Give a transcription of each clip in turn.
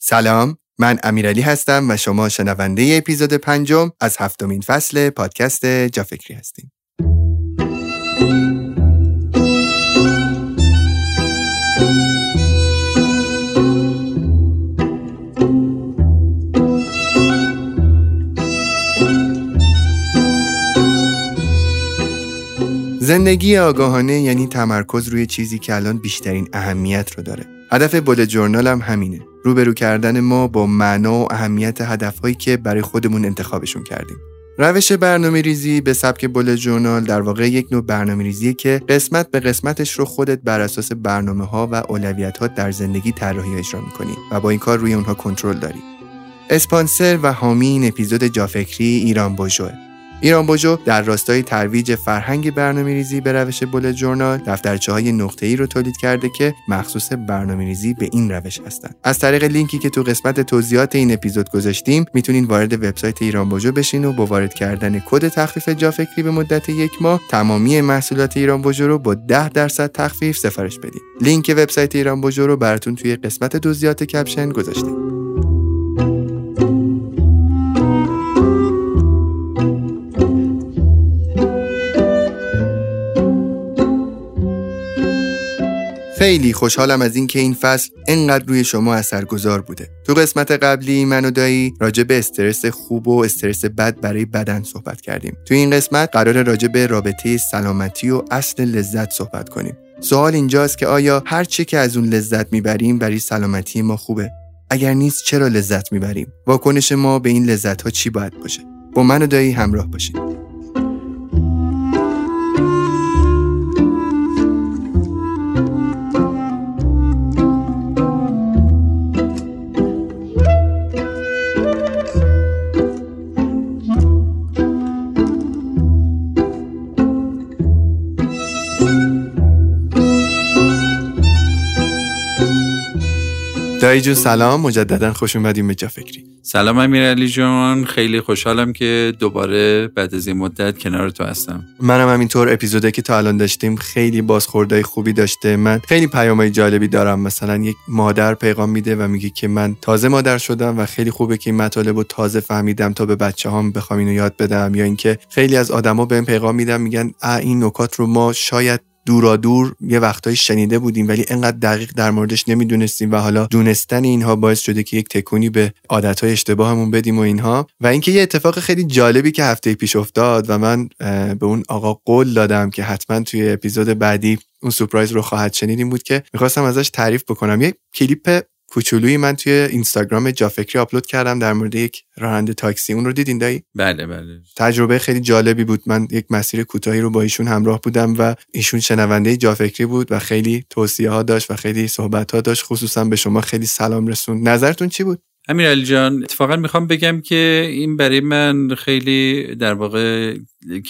سلام، من امیرعلی هستم و شما شنونده اپیزود 5 از 7 فصل پادکست جافکری هستین. زندگی آگاهانه یعنی تمرکز روی چیزی که الان بیشترین اهمیت رو داره. هدف بولت ژورنال هم همینه، روبرو کردن ما با معنا و اهمیت هدفهایی که برای خودمون انتخابشون کردیم. روش برنامه‌ریزی به سبک بولت ژورنال در واقع یک نوع برنامه‌ریزیه که قسمت به قسمتش رو خودت بر اساس برنامه‌ها و اولویت‌هات در زندگی طراحی و اجرا می‌کنی و با این کار روی اونها کنترل داری. اسپانسر و حامی این اپیزود جافکری ایران بوجو. ایران بوجو در راستای ترویج فرهنگ برنامه‌ریزی به روش بولت ژورنال دفترچه‌های نقطه‌ای رو تولید کرده که مخصوص برنامه‌ریزی به این روش هستند. از طریق لینکی که تو قسمت توضیحات این اپیزود گذاشتیم میتونین وارد وبسایت ایران بوجو بشین و با وارد کردن کد تخفیف جافکری به مدت 1 ماه تمامی محصولات ایران بوجو رو با 10% تخفیف سفارش بدین. لینک وبسایت ایران بوجو رو براتون توی قسمت توضیحات کپشن گذاشتم. خیلی خوشحالم از اینکه این فصل انقدر روی شما اثرگذار بوده. تو قسمت قبلی من و دایی راجع به استرس خوب و استرس بد برای بدن صحبت کردیم. تو این قسمت قراره راجع به رابطه سلامتی و اصل لذت صحبت کنیم. سوال اینجاست که آیا هر چی که از اون لذت میبریم برای سلامتی ما خوبه؟ اگر نیست چرا لذت میبریم؟ واکنش ما به این لذت ها چی باید باشه؟ با من و دایی همراه باشین. دایی جون سلام، مجددا خوش اومدیم به جافکری. سلام امیرعلی جان، خیلی خوشحالم که دوباره بعد از این مدت کنار تو هستم. منم همینطور. اپیزودی که تا الان داشتیم خیلی بازخوردای خوبی داشته. من خیلی پیامای جالبی دارم. مثلا یک مادر پیغام میده و میگه که من تازه مادر شدم و خیلی خوبه که این مطالبو تازه فهمیدم تا به بچه‌هام بخوام اینو یاد بدم. یا اینکه خیلی از آدما بهم پیغام میدن میگن این نکات رو ما شاید دورادور یه وقتایی شنیده بودیم ولی انقدر دقیق در موردش نمیدونستیم و حالا دونستن اینها باعث شده که یک تکونی به عادتهای اشتباهمون بدیم و اینها. و اینکه یه اتفاق خیلی جالبی که هفته پیش افتاد و من به اون آقا قول دادم که حتما توی اپیزود بعدی اون سورپرایز رو خواهد شنید این بود که می‌خواستم ازش تعریف بکنم. یک کلیپ کوچولویی من توی اینستاگرام جافکری آپلود کردم در مورد یک راننده تاکسی. اون رو دیدین دایی؟ بله. تجربه خیلی جالبی بود. من یک مسیر کوتاهی رو با ایشون همراه بودم و ایشون شنونده جافکری بود و خیلی توصیه ها داشت و خیلی صحبت ها داشت، خصوصا به شما خیلی سلام رسون. نظرتون چی بود؟ امیرعلی جان، اتفاقا میخوام بگم که این برای من خیلی در واقع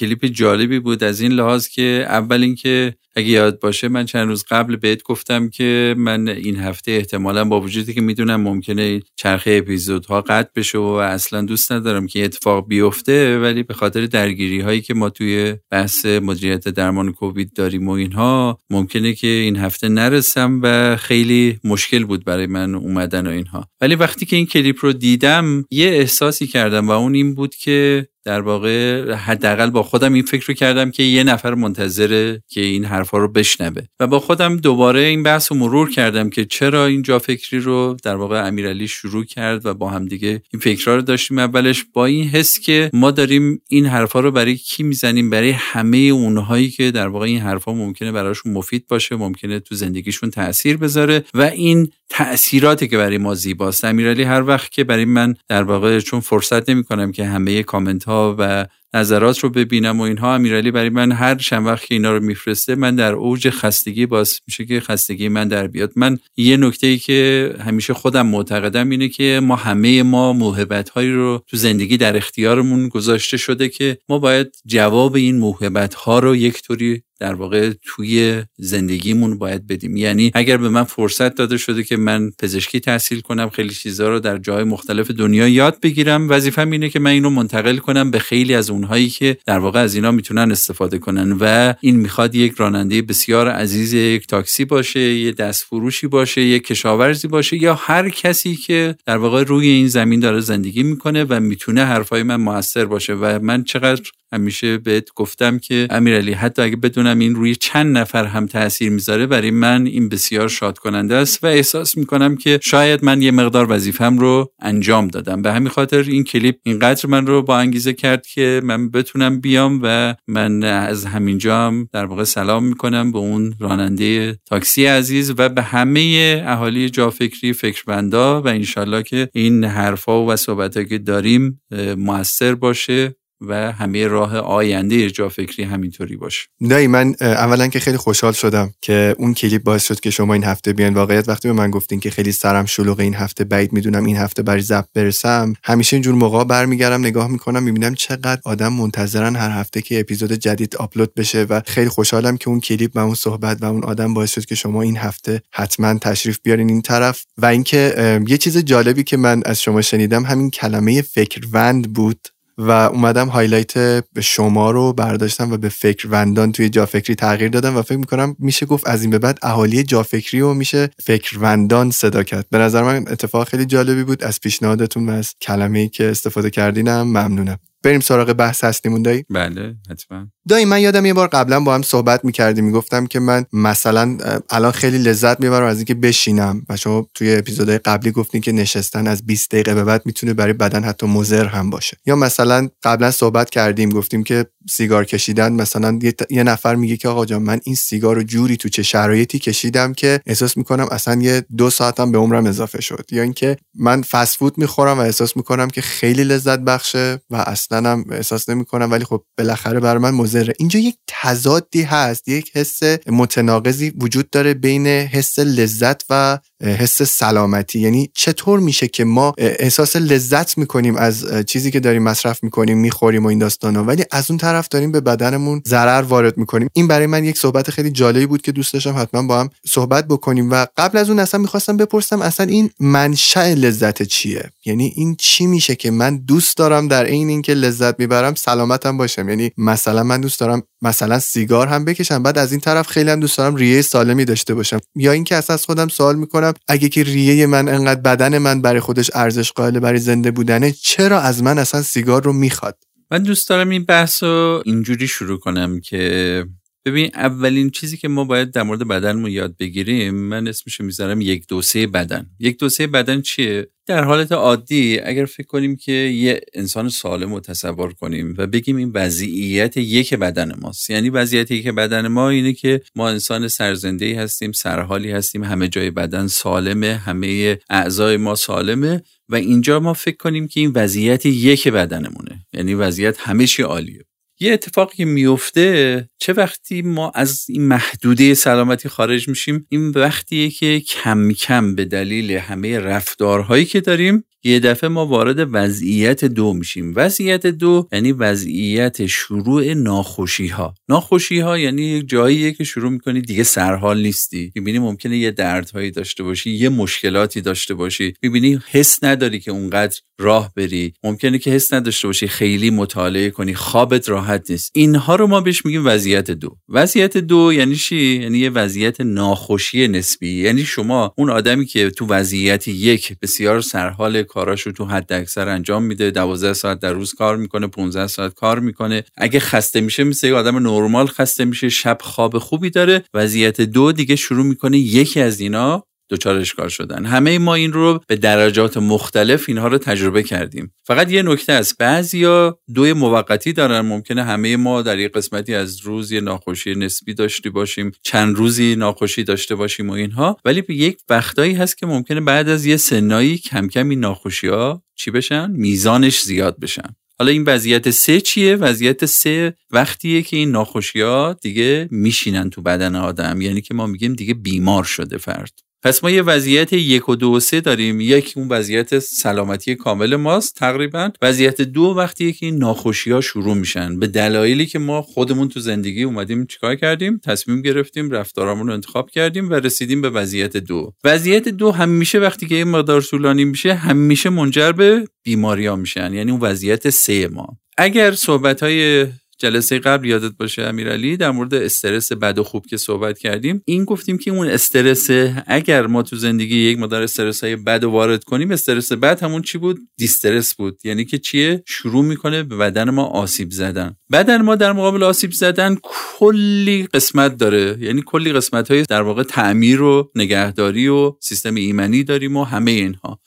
کلیپ جالبی بود از این لحاظ که اول اینکه اگه یاد باشه من چند روز قبل بهت گفتم که من این هفته احتمالاً با وجودی که میدونم ممکنه چرخه اپیزودها قطع بشه و اصلاً دوست ندارم که اتفاق بیفته، ولی به خاطر درگیری هایی که ما توی بحث مدیریت درمان کووید داریم و اینها ممکنه که این هفته نرسم و خیلی مشکل بود برای من اومدن و اینها. ولی وقتی که این کلیپ رو دیدم یه احساسی کردم و اون این بود که در واقع حداقل با خودم این فکر رو کردم که یه نفر منتظره که این حرفا رو بشنوه و با خودم دوباره این بحث رو مرور کردم که چرا این جافکری رو در واقع امیرعلی شروع کرد و با هم دیگه این فکرها رو داشتیم اولش با این حس که ما داریم این حرفا رو برای کی میزنیم؟ برای همه اونهایی که در واقع این حرفا ممکنه براشون مفید باشه، ممکنه تو زندگیشون تأثیر بذاره و این تأثیراتی که برای ما زیباست. امیرعلی هر وقت که برای من در واقع چون فرصت نمی‌کنم که همه کامنت‌ها و نظرات رو ببینم و اینها، امیرعلی برای من هر چند وقت که اینا رو میفرسته من در اوج خستگی باز میشه که خستگی من در بیاد. من یه نکته‌ای که همیشه خودم معتقدم اینه که ما همه ما موهبت‌هایی رو تو زندگی در اختیارمون گذاشته شده که ما باید جواب این موهبت‌ها رو یک طوری در واقع توی زندگیمون باید بدیم. یعنی اگر به من فرصت داده شده که من پزشکی تحصیل کنم، خیلی چیزا رو در جای مختلف دنیا یاد بگیرم، وظیفه‌م اینه که من اینو منتقل کنم به خیلی از اونهایی که در واقع از اینا میتونن استفاده کنن. و این میخواد یک راننده بسیار عزیز یک تاکسی باشه، یک دستفروشی باشه، یک کشاورزی باشه، یا هر کسی که در واقع روی این زمین داره زندگی میکنه و میتونه حرفای من موثر باشه. و من چقدر همیشه بهت گفتم که امیرعلی، حتی اگه بدونم این روی چند نفر هم تاثیر میذاره، برای من این بسیار شاد کننده است و احساس میکنم که شاید من یه مقدار وظیفه‌م رو انجام دادم. به همین خاطر این کلیپ اینقدر من رو با انگیزه کرد که من بتونم بیام. و من از همینجا هم در واقع سلام میکنم به اون راننده تاکسی عزیز و به همه اهالی جافکری، فکرمندا، و انشالله که این حرفا و صحبتایی که داریم موثر باشه و همه راه آینده جافکری همینطوری باشه. دایی، من اولا که خیلی خوشحال شدم که اون کلیپ باعث شد که شما این هفته بیان. واقعیت وقتی به من گفتین که خیلی سرم شلوغه این هفته، بعید میدونم این هفته برای ضبط برسم، همیشه اینجور موقع برمیگردم نگاه میکنم میبینم چقدر آدم منتظرن هر هفته که اپیزود جدید آپلود بشه. و خیلی خوشحالم که اون کلیپ و اون صحبت و اون آدم باعث شد که شما این هفته حتما تشریف بیارین این طرف. و اینکه یه چیز جالبی که من از شما شنیدم همین کلمه فکروند بود و اومدم هایلایت شما رو برداشتم و به فکروندان توی جافکری تغییر دادم و فکر میکنم میشه گفت از این به بعد اهالی جافکری رو میشه فکروندان صدا کرد. به نظر من اتفاق خیلی جالبی بود. از پیشنهادتون و از کلمه‌ای که استفاده کردینم ممنونم. بریم سراغ بحث هستیمون دایی؟ بله، حتما. دایی، من یادم یه بار قبلا با هم صحبت می‌کردیم، میگفتم که من مثلا الان خیلی لذت میبرم از اینکه بشینم و شما توی اپیزودهای قبلی گفتین که نشستن از 20 دقیقه به بعد میتونه برای بدن حتی مضر هم باشه. یا مثلا قبلا صحبت کردیم گفتیم که سیگار کشیدن، مثلا یه نفر میگه که آقا جان من این سیگار رو جوری تو چه شرایطی کشیدم که احساس می‌کنم اصلا یه 2 ساعتم به عمرم اضافه شد. یا اینکه من فست فود می‌خورم و احساس می‌کنم که خیلی لذت بخشه و اصلاً احساس نمی‌کنم، ولی خب بالاخره برای من مضره. اینجا یک تضادی هست، یک حس متناقضی وجود داره بین حس لذت و حس سلامتی. یعنی چطور میشه که ما احساس لذت میکنیم از چیزی که داریم مصرف میکنیم، میخوریم و این داستانا، ولی از اون طرف داریم به بدنمون ضرر وارد میکنیم؟ این برای من یک صحبت خیلی جالبی بود که دوست داشتم حتما با هم صحبت بکنیم. و قبل از اون اصلا میخواستم بپرسم اصلا این منشأ لذت چیه؟ یعنی این چی میشه که من دوست دارم در عین اینکه لذت میبرم سلامتم باشم؟ یعنی مثلا من دوست دارم مثلا سیگار هم بکشم، بعد از این طرف خیلی هم دوست دارم ریه سالمی داشته باشم. یا اینکه اصلا از خودم سوال میکنم اگه که ریه من انقدر بدن من برای خودش ارزش قائل برای زنده بودنه، چرا از من اصلا سیگار رو میخواد؟ من دوست دارم این بحث رو اینجوری شروع کنم که ببین، اولین چیزی که ما باید در مورد بدنمون یاد بگیریم، من اسمش میذارم 1 2 3 بدن. 1 2 3 بدن چیه؟ در حالت عادی اگر فکر کنیم که یه انسان سالم رو تصور کنیم و بگیم این وضعیت یک بدن ماست، یعنی وضعیت یک بدن ما اینه که ما انسان سرزنده‌ای هستیم، سرحالی هستیم، همه جای بدن سالمه، همه اعضای ما سالمه. و اینجا ما فکر کنیم که این وضعیت یک بدنمونه، یعنی وضعیت همه چی عالیه. یه اتفاقی که میفته چه وقتی ما از این محدوده سلامتی خارج میشیم، این وقتیه که کم کم به دلیل همه رفتارهایی که داریم یه دفعه ما وارد وضعیت 2 میشیم. وضعیت 2 یعنی وضعیت شروع ناخوشی‌ها. ناخوشی‌ها یعنی یک جاییه که شروع می‌کنی دیگه سرحال نیستی. می‌بینی ممکنه یه دردهایی داشته باشی، یه مشکلاتی داشته باشی. می‌بینی حس نداری که اونقدر راه بری. ممکنه که حس نداشته باشی، خیلی مطالعه کنی، خوابت راحت نیست. اینها رو ما بهش میگیم وضعیت 2. وضعیت 2 یعنی چی؟ یعنی یه وضعیت ناخوشی نسبی. یعنی شما اون آدمی که تو وضعیت 1 بسیار سرحال، کاراشو تو حد اکثر انجام میده، 12 ساعت در روز کار میکنه، 15 ساعت کار میکنه، اگه خسته میشه مثل یک آدم نورمال خسته میشه، شب خواب خوبی داره، وضعیت 2 دیگه شروع میکنه یکی از اینا دچار اشکال شدن. همه ما این رو به درجات مختلف اینها رو تجربه کردیم. فقط یه نکته است، بعضیا 2 موقتی دارن. ممکنه همه ما در یک قسمتی از روز یه ناخوشی نسبی داشته باشیم، چند روزی ناخوشی داشته باشیم و اینها، ولی به یک وقتایی هست که ممکنه بعد از یه سنایی کم کم این ناخوشی‌ها چی بشن؟ میزانش زیاد بشن. حالا این وضعیت 3 چیه؟ وضعیت 3 وقتیه که این ناخوشی‌ها دیگه میشینن تو بدن آدم، یعنی که ما میگیم دیگه بیمار شده فرد. پس ما یه وضعیت 1 و 2 و 3 داریم. یک اون وضعیت سلامتی کامل ماست تقریبا. وضعیت 2 وقتیه که این ناخوشی‌ها شروع میشن به دلایلی که ما خودمون تو زندگی اومدیم چیکار کردیم، تصمیم گرفتیم، رفتارامون رو انتخاب کردیم و رسیدیم به وضعیت 2. وضعیت 2 همیشه وقتی که این مقدار طولانی میشه همیشه منجر به بیماری‌ها میشن، یعنی اون وضعیت 3 ما. اگر صحبت‌های جلسه قبل یادت باشه امیرعلی، در مورد استرس بد و خوب که صحبت کردیم، این گفتیم که اون استرس، اگر ما تو زندگی یک مقدار استرس های بد رو وارد کنیم، استرس بد همون چی بود؟ دیسترس بود. یعنی که چیه؟ شروع میکنه به بدن ما آسیب زدن. بدن ما در مقابل آسیب زدن کلی قسمت داره، یعنی کلی قسمت های در واقع تعمیر و نگهداری و سیستم ایمنی داریم و همه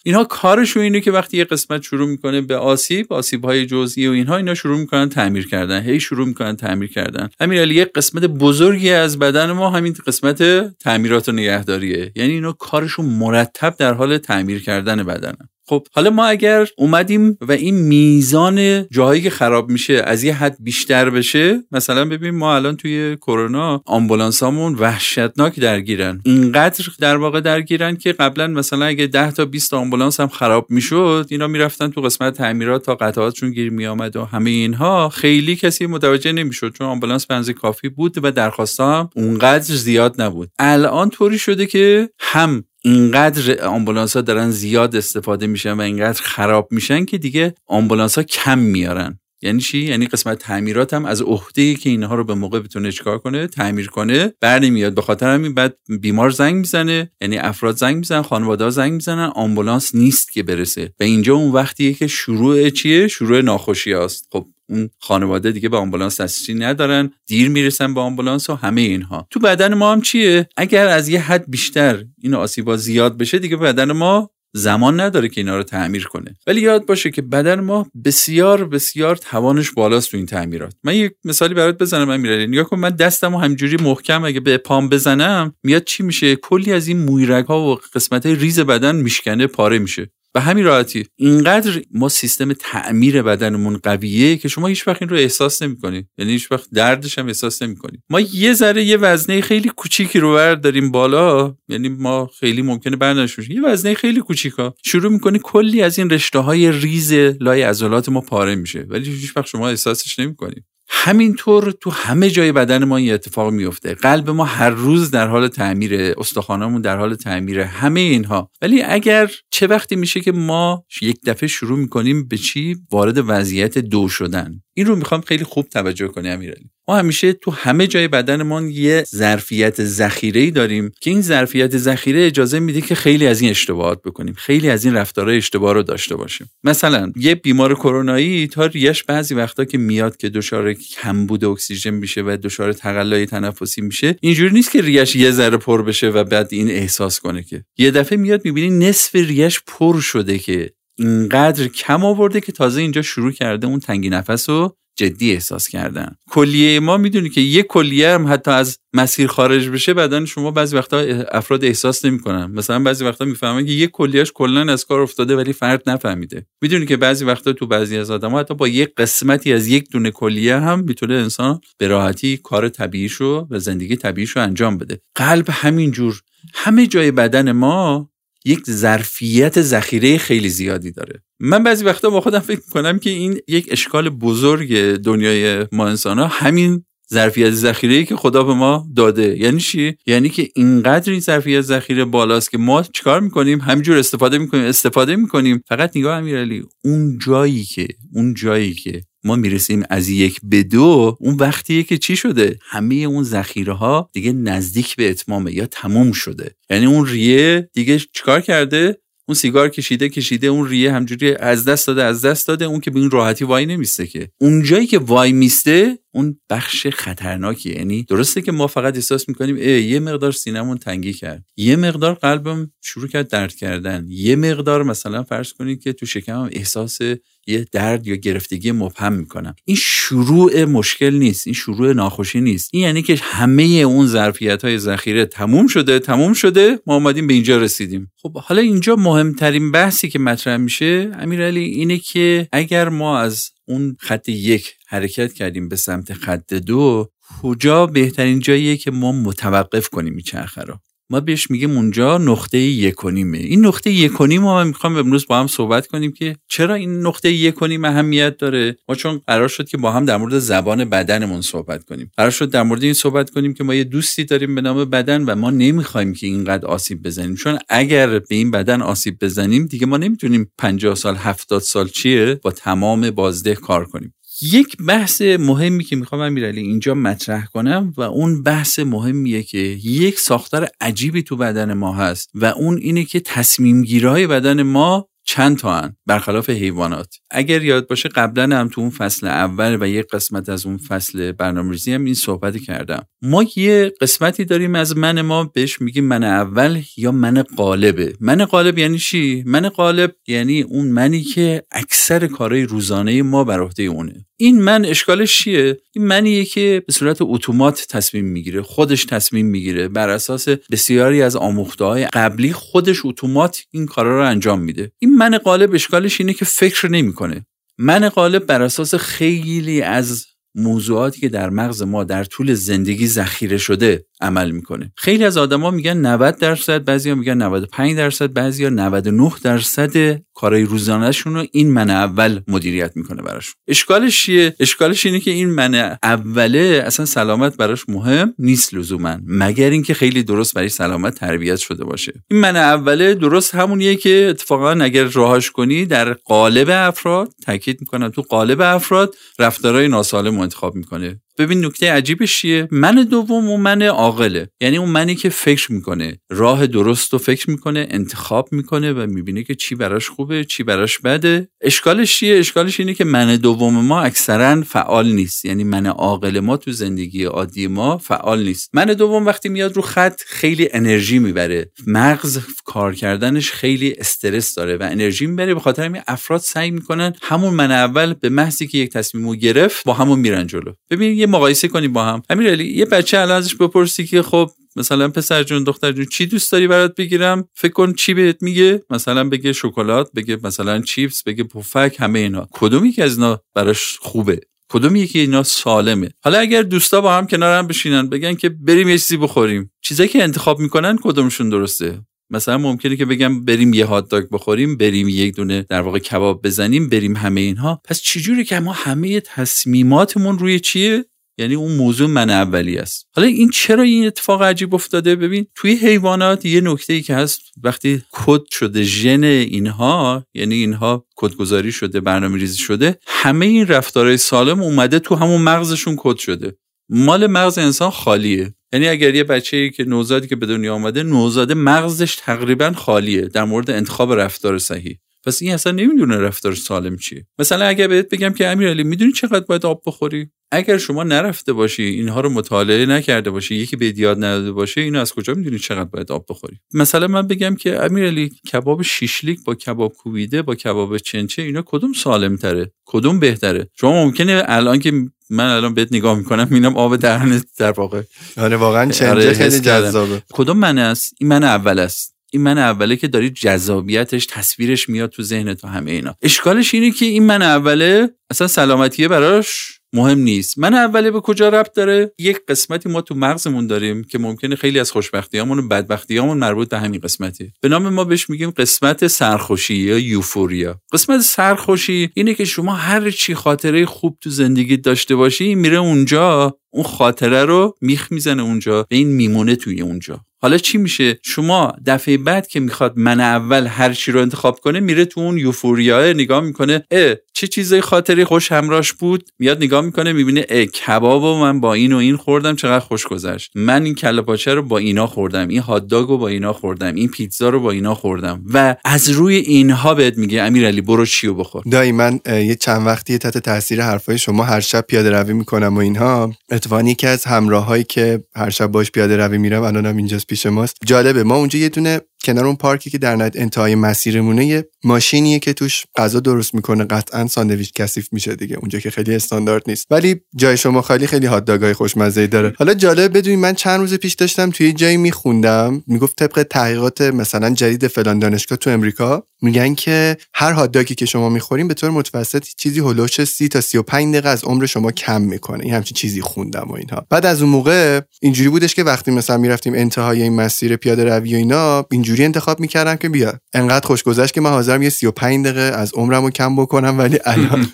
اینها کارشون اینه که وقتی یه قسمت شروع میکنه به آسیب های جزئی و اینا شروع میکنن تعمیر کردن، تعمیر کردن. امیرعلی، یک قسمت بزرگی از بدن ما همین قسمت تعمیرات و نگهداریه، یعنی اینا کارشون مرتب در حال تعمیر کردن بدنه. خب حالا ما اگر اومدیم و این میزان جاهایی که خراب میشه از یه حد بیشتر بشه، مثلا ببین ما الان توی کرونا آمبولانسامون وحشتناک درگیرن، اینقدر در واقع درگیرن که قبلا مثلا اگه 10 تا 20 تا آمبولانس هم خراب میشد اینا میرفتن تو قسمت تعمیرات تا قطعاتشون گیر میامد و همه اینها، خیلی کسی متوجه نمیشد چون آمبولانس به اندازه کافی بود و درخواستا هم اونقدر زیاد نبود. الان طوری شده که هم اینقدر آمبولانس ها دارن زیاد استفاده میشن و اینقدر خراب میشن که دیگه آمبولانس ها کم میارن. یعنی چی؟ یعنی قسمت تعمیرات هم از عهده‌ای که اینها رو به موقع بتونه چکار کنه، تعمیر کنه، برنمیاد. به خاطر همین بعد بیمار زنگ میزنه، یعنی افراد زنگ میزنن، خانواده‌ها زنگ میزنن، آمبولانس نیست که برسه. و اینجا اون وقتیه که شروع چیه؟ شروع ناخوشی است. خب اون خانواده دیگه به آمبولانس دسترسی ندارن، دیر میرسن به آمبولانس و همه اینها. تو بدن ما هم چیه؟ اگر از یه حد بیشتر این آسیب‌ها زیاد بشه دیگه بدن ما زمان نداره که اینا رو تعمیر کنه. ولی یاد باشه که بدن ما بسیار بسیار توانش بالاست تو این تعمیرات. من یک مثالی برات بزنم امیرعلی، نگاه کن، من دستمو همجوری محکم اگه به پام بزنم میاد چی میشه؟ کلی از این مویرگ‌ها و قسمت‌های ریز بدن میشکنه، پاره میشه. به همین راحتی. اینقدر ما سیستم تعمیر بدنمون قویه که شما هیچ وقت این رو احساس نمی‌کنید، یعنی هیچ وقت دردش هم احساس نمی‌کنید. ما یه ذره یه وزنه خیلی کوچیکی رو برداریم بالا، یعنی ما خیلی ممکنه برداشتش یه وزنه خیلی کوچیکا شروع می‌کنه کلی از این رشته‌های ریز لای عضلات ما پاره میشه، ولی هیچ وقت شما احساسش نمی‌کنید. همینطور تو همه جای بدن ما این اتفاق میفته. قلب ما هر روز در حال تعمیره، استخوانامون در حال تعمیره، همه اینها. ولی اگر چه وقتی میشه که ما یک دفعه شروع میکنیم به چی؟ وارد وضعیت 2 شدن. این رو میخوام خیلی خوب توجه کنی امیرعلی. ما همیشه تو همه جای بدنمون یه ظرفیت ذخیره‌ای داریم که این ظرفیت ذخیره اجازه میده که خیلی از این اشتباهات بکنیم، خیلی از این رفتارهای اشتباه رو داشته باشیم. مثلا یه بیمار کرونایی تا ریش بعضی وقتا که میاد که دچار کمبود اکسیژن میشه و دچار تقلای تنفسی میشه، اینجوری نیست که ریش یه ذره پر بشه و بعد این احساس کنه، که یه دفعه میاد میبینی نصف ریش پر شده که اینقدر کم آورده که تازه اینجا شروع کرده اون تنگی نفس رو جدی احساس کردن. کلیه ما میدونی که یک کلیه هم حتی از مسیر خارج بشه بدن شما بعضی وقتا افراد احساس نمیکنن. مثلا بعضی وقتا میفهمن که یک کلیهش کلا از کار افتاده ولی فرد نفهمیده. میدونی که بعضی وقتا تو بعضی از آدم‌ها حتی با یک قسمتی از یک دونه کلیه هم میتونه انسان به راحتی کار طبیعیشو و زندگی طبیعیشو انجام بده. قلب همینجور. همه جای بدن ما یک ظرفیت ذخیره خیلی زیادی داره. من بعضی وقتا با خودم فکر می‌کنم که این یک اشکال بزرگ دنیای ما انسان‌ها، همین ظرفیت ذخیره‌ای که خدا به ما داده. یعنی چی؟ یعنی که اینقدر این ظرفیت ذخیره بالاست که ما چیکار می‌کنیم؟ همینجور استفاده می‌کنیم. فقط نگاه امیرعلی، اون جایی که ما میرسیم از 1 به 2 اون وقتیه که چی شده؟ همه اون ذخیره ها دیگه نزدیک به اتمامه یا تموم شده. یعنی اون ریه دیگه چیکار کرده؟ اون سیگار کشیده، اون ریه همجوری از دست داده، اون که به این راحتی وای نمیسته که. اون جایی که وای میسته اون بخش خطرناکیه. یعنی درسته که ما فقط احساس میکنیم یه مقدار سینمون تنگی کرد، یه مقدار قلبم شروع کرد درد کردن، یه مقدار مثلا فرض کنید که تو شکمم احساس یه درد یا گرفتگی مبهم میکنم. این شروع مشکل نیست، این شروع ناخوشی نیست. این یعنی که همه اون ظرفیت‌های ذخیره تموم شده، ما اومدیم به اینجا رسیدیم. خب حالا اینجا مهمترین بحثی که مطرح میشه امیرعلی اینه که اگر ما از اون خط 1 حرکت کردیم به سمت خط 2، کجا بهترین جاییه که ما متوقف کنیم این چرخه رو؟ ما بهش میگیم اونجا نقطه 1.5. این نقطه 1.5 ما میخوام امروز با هم صحبت کنیم که چرا این نقطه 1.5 اهمیت داره. ما چون قرار شد که با هم در مورد زبان بدنمون صحبت کنیم، قرار شد در مورد این صحبت کنیم که ما یه دوستی داریم به نام بدن و ما نمیخوایم که اینقدر آسیب بزنیم، چون اگر به این بدن آسیب بزنیم دیگه ما نمیتونیم 50 سال 70 سال چیه با تمام بازده کار کنیم. یک بحث مهمی که میخوام امیرعلی اینجا مطرح کنم و اون بحث مهمیه که یک ساختار عجیبی تو بدن ما هست و اون اینه که تصمیم گیرهای بدن ما چند تا هن برخلاف حیوانات. اگر یاد باشه قبلا هم تو اون فصل اول و یک قسمت از اون فصل برنامه‌ریزی هم این صحبت کردم، ما یه قسمتی داریم از من ما بهش میگیم من اول یا من غالبه. من غالب یعنی چی؟ من غالب یعنی اون منی که اکثر کارهای روزانه ما بر عهده اونه. این من اشکالش چیه؟ این منیه که به صورت اتومات تصمیم میگیره، خودش تصمیم میگیره، بر اساس بسیاری از آموخته‌های قبلی خودش اتومات این کارا رو انجام میده. این من غالب اشکالش اینه که فکر نمیکنه. من غالب بر اساس خیلی از موضوعاتی که در مغز ما در طول زندگی ذخیره شده عمل میکنه. خیلی از آدما میگن 90%، بعضیا میگن 95%، بعضیا 99% کارهای روزانه‌شون رو این من اول مدیریت میکنه براش. اشکالش چیه؟ اشکالش اینه که این من اوله اصلا سلامت براش مهم نیست لزوما، مگر اینکه خیلی درست برای سلامت تربیت شده باشه. این من اوله درست همونیه که اتفاقا اگر رهاش کنی در قالب افراد، تاکید میکنم تو قالب افراد، رفتارهای ناسالم انتخاب میکنه. ببین نکته عجیبش چیه؟ من دوم و من عاقله، یعنی اون منی که فکر میکنه، راه درست رو فکر میکنه، انتخاب میکنه و میبینه که چی براش خوبه چی براش بده. اشکالش چیه؟ اشکالش اینه که من دوم ما اکثرا فعال نیست، یعنی من عاقل ما تو زندگی عادی ما فعال نیست. من دوم وقتی میاد رو خط خیلی انرژی میبره، مغز کار کردنش خیلی استرس داره و انرژی میبره، به خاطر همین افراد سعی میکنن همون من اول به محضی که یک تصمیمو گرفت با همون میرن جلو. ببین یه مقایسه کنیم با هم. امیرعلی یه بچه الان ازش بپرسی که خب مثلا پسر جون دختر جون چی دوست داری برات بگیرم، فکر کن چی بهت میگه؟ مثلا بگه شکلات، بگه مثلا چیپس، بگه پفک، همه اینا. کدومی که از اینا براش خوبه؟ کدومی که اینا سالمه؟ حالا اگر دوستا با هم کنار هم بشینن بگن که بریم یه چیزی بخوریم، چیزایی که انتخاب میکنن کدومشون درسته؟ مثلا ممکنه که بگم بریم یه هات داگ بخوریم، بریم یک دونه در واقع کباب بزنیم، بریم همه اینها. پس چجوری که ما همه تصمیماتمون روی چیه؟ یعنی اون موضوع من اولی است. حالا این چرا این اتفاق عجیب افتاده؟ ببین توی حیوانات یه نکته‌ای که هست، وقتی کد شده ژن اینها، یعنی اینها کدگذاری شده، برنامه‌ریزی شده، همه این رفتارهای سالم اومده تو همون مغزشون کد شده. مال مغز انسان خالیه. یعنی اگر یه بچه‌ای که نوزادی که به دنیا اومده، نوزاد مغزش تقریبا خالیه در مورد انتخاب رفتار صحیح. پس این اصلا نمیدونه رفتار سالم چیه. مثلا اگر بهت بگم که امیرعلی میدونی چقدر باید آب بخوری؟ اگر شما نرفته باشی، اینها رو مطالعه نکرده باشی، یکی به یاد نداده باشه، اینو از کجا میدونی چقدر باید آب بخوری؟ مثلا من بگم که امیرعلی کباب شیشلیک با کباب کوبیده با کباب چنچه اینا کدوم سالم تره؟ کدوم بهتره؟ شما ممکنه الان که من الان بهت نگاه میکنم میبینم آب درنت در واقع. آره واقعا چنچه خیلی جذابه. کدوم من است؟ این من اول است. این من اوله که داری جذابیتش، تصویرش میاد تو ذهنت و همه اینا. اشکالش اینه که این من اوله اصلا سلامتیه براش مهم نیست. من اوله به کجا ربط داره؟ یک قسمتی ما تو مغزمون داریم که ممکنه خیلی از خوشبختیامون و بدبختیامون مربوط به همین قسمتی. به نام ما بهش میگیم قسمت سرخوشی یا یوفوریا. قسمت سرخوشی اینه که شما هر چی خاطره خوب تو زندگی داشته باشی میره اونجا، اون خاطره رو میخ میزنه اونجا و این میمونه توی اونجا. حالا چی میشه؟ شما دفعه بعد که میخواد من اول هر چی رو انتخاب کنه، میره تو اون یوفوریا، نگاه میکنه چه چیزای خاطره خوش همراهش بود، میاد نگاه میکنه میبینه کبابو من با این و این خوردم چقدر خوش گذشت، من این کله پاچه رو با اینا خوردم، این هات داگو با اینا خوردم، این پیتزا رو با اینا خوردم. و از روی اینها بهت میگه امیرعلی برو چیو بخور. دایما یه چند وقتی تحت تاثیر حرفای شما هر شب پیاده روی میکنم و اینها، اتفاقی که از همراهایی که هر شب باش پیاده روی میرم الانم اینجاست پیش ماست. جالبه ما اونجا یه دونه کنار اون پارکی که در نهایت انتهای مسیرمونه یه ماشینیه که توش غذا درست میکنه، قطعاً ساندویچ کثیف میشه دیگه اونجا که خیلی استاندارد نیست، ولی جای شما خالی خیلی هات داگای خوشمزه‌ای داره. حالا جالب بدونید من چند روز پیش داشتم توی جایی میخوندم، میگفت طبق تحقیقات مثلا جدید فلان دانشگاه تو امریکا میگن که هر هات‌داگی که شما میخورین به طور متوسط چیزی هولوش 30 تا 35 دقیقه از عمر شما کم میکنه. این همچین چیزی خوندم و اینها. بعد از اون موقع اینجوری بودش که وقتی مثلا میرفتیم انتهای این مسیر پیاده روی و اینا، اینجوری انتخاب میکردم که بیا انقدر خوش گذشت که من حاضرم یه 35 دقیقه از عمرمو کم بکنم ولی الان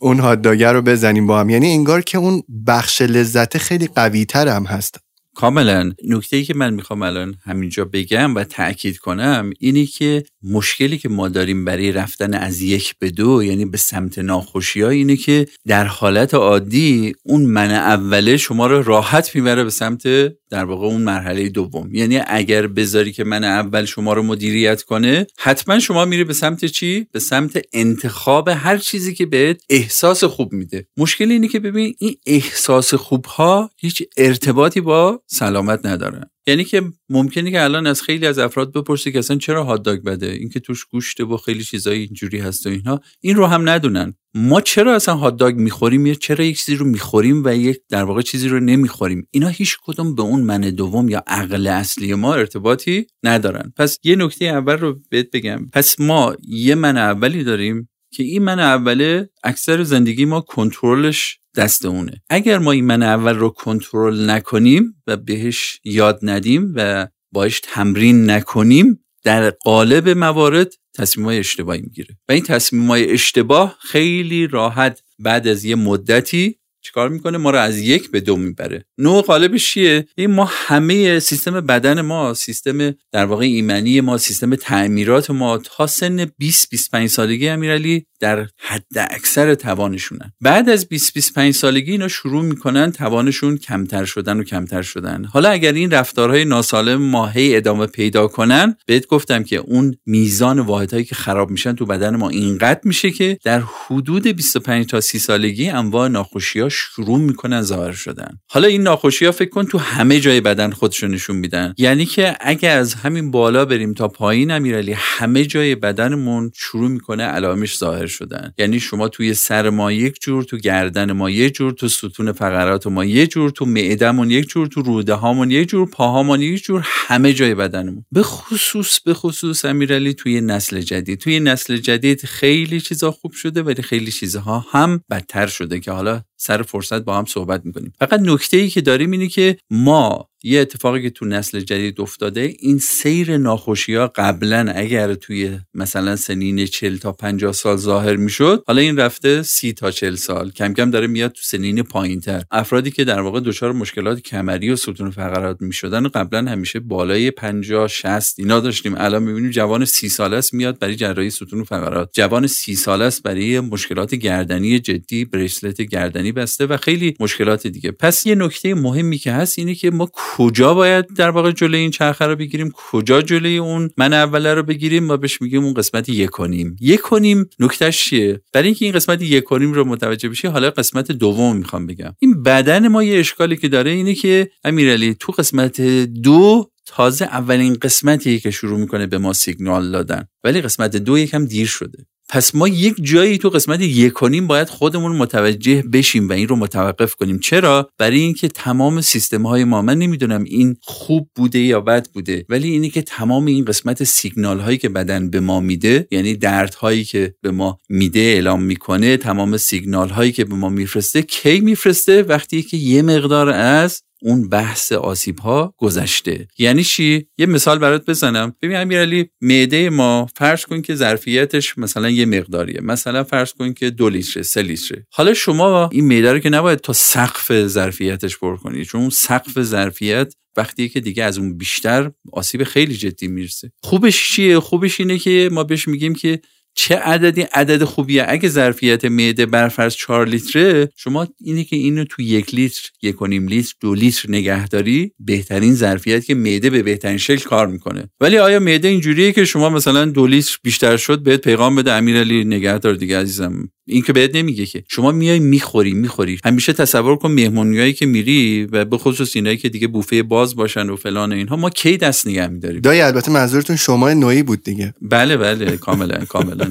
اون هات‌داگ رو بزنیم با هم. یعنی انگار که اون بخش لذت خیلی قوی‌تر هم هست. کاملا. نکته‌ای که من میخوام الان همینجا بگم و تأکید کنم اینه که مشکلی که ما داریم برای رفتن از 1 به 2 یعنی به سمت ناخوشی‌ها اینه که در حالت عادی اون من اوله شما رو راحت میبره به سمت در واقع اون مرحله دوم. یعنی اگر بذاری که من اول شما رو مدیریت کنه، حتما شما میری به سمت چی؟ به سمت انتخاب هر چیزی که بهت احساس خوب میده. مشکل اینه که ببین این احساس خوب‌ها هیچ ارتباطی با سلامت ندارن. یعنی که ممکنه که الان از خیلی از افراد بپرسی که اصلا چرا هات داگ بده، اینکه توش گوشته و خیلی چیزای اینجوری هست و اینها، این رو هم ندونن ما چرا اصلا هات داگ میخوریم یا چرا یک چیزی رو میخوریم و یک در واقع چیزی رو نمیخوریم. اینا هیچ کدوم به اون من دوم یا عقل اصلی ما ارتباطی ندارن. پس یه نکته اول رو بهت بگم، پس ما یه من اولی داریم که این من اوله اکثر زندگی ما کنترلش دست اونه. اگر ما این من اول رو کنترل نکنیم و بهش یاد ندیم و باهاش تمرین نکنیم، در قالب موارد تصمیم‌های اشتباهی میگیره و این تصمیم‌های اشتباه خیلی راحت بعد از یه مدتی چیکار میکنه؟ ما رو از 1 به 2 میبره. نوع قالبش چیه؟ این ما همه سیستم بدن ما، سیستم در واقع ایمنی ما، سیستم تعمیرات ما تا سن 20-25 سالگی امیرعلی در حد اکثر توانشونن. بعد از 20-25 سالگی اینا شروع میکنن توانشون کمتر شدن و کمتر شدن. حالا اگر این رفتارهای ناسالم ماهی ادامه پیدا کنن، بهت گفتم که اون میزان واحدهایی که خراب میشن تو بدن ما اینقدر میشه که در حدود 25 تا 30 سالگی انواع ناخوشی‌ها شروع میکنن ظاهر شدن. حالا این ناخوشی‌ها فکر کن تو همه جای بدن خودشون نشون میدن. یعنی که اگر از همین بالا بریم تا پایین امیرعلی، همه جای بدنمون شروع میکنه علائمش ظاهر شدن. یعنی شما توی سر ما یک جور، تو گردن ما یک جور، تو ستون فقرات ما یک جور، تو معدهمون یک جور، تو روده هامون یک جور، پاهامون یک جور، همه جای بدنمون. به خصوص امیرعلی توی نسل جدید. توی نسل جدید خیلی چیزا خوب شده ولی خیلی چیزها هم بدتر شده که حالا سر فرصت با هم صحبت میکنیم. فقط نکته‌ای که داریم اینه که ما یه اتفاقی که تو نسل جدید افتاده، این سیر ناخوشی‌ها قبلا اگر توی مثلا سنین 40 تا 50 سال ظاهر میشد، حالا این رفته 30 تا 40 سال، کم کم داره میاد تو سنین پایین‌تر. افرادی که در واقع دچار مشکلات کمری و ستون فقرات میشدن قبلا همیشه بالای 50 60 اینا داشتیم. الان میبینیم جوان 30 ساله است میاد برای جراحی ستون فقرات، جوان 30 ساله است برای مشکلات گردنی جدی، بریسلت گردنی بسته و خیلی مشکلات دیگه. پس یه نکته مهمی که هست اینه که ما کجا باید در واقع جلوی این چرخه رو بگیریم، کجا جلوی اون من اوله رو بگیریم. ما بهش میگیم اون قسمت 1.5. نکتهش چیه؟ برای اینکه این قسمت 1.5 رو متوجه بشی، حالا قسمت دوم میخوام بگم. این بدن ما یه اشکالی که داره اینه که امیرعلی تو قسمت 2 تازه اولین قسمتیه که شروع میکنه به ما سیگنال دادن، ولی قسمت 2 یکم دیر شده. پس ما یک جایی تو قسمت 1.5 باید خودمون متوجه بشیم و این رو متوقف کنیم. چرا؟ برای اینکه تمام سیستم‌های ما، من نمیدونم این خوب بوده یا بد بوده، ولی اینی که تمام این قسمت سیگنال‌هایی که بدن به ما میده، یعنی دردهایی که به ما میده، اعلام میکنه، تمام سیگنال‌هایی که به ما میفرسته، کی میفرسته؟ وقتی که یه مقدار از اون بحث آسیب ها گذشته. یعنی چی؟ یه مثال برات بزنم. ببین امیرعلی، معده ما فرض کن که ظرفیتش مثلا یه مقداریه، مثلا فرض کن که 2 لیتره 3 لیتره. حالا شما این معده رو که نباید تا سقف ظرفیتش پر کنی، چون اون سقف ظرفیت وقتی که دیگه از اون بیشتر آسیب خیلی جدی میرسه. خوبش چیه؟ خوبش اینه که ما بهش میگیم که چه عددی عدد خوبیه. اگه ظرفیت معده برفرض 4 لیتره، شما اینه که اینو تو 1 لیتر 1.5 لیتر 2 لیتر نگهداری، بهترین ظرفیت که معده به بهترین شکل کار میکنه. ولی آیا معده اینجوریه که شما مثلا 2 لیتر بیشتر شد بهت پیغام بده امیرعلی نگهدار دیگه عزیزم؟ این که بهت نمیگه که. شما میای میخوری. همیشه تصور کن مهمونیایی که میری و به خصوص اینایی که دیگه بوفه باز باشن و فلان و اینها، ما کی دست نگه می‌داریم؟ دایی البته منظورتون شما نوعی بود دیگه. بله کاملا.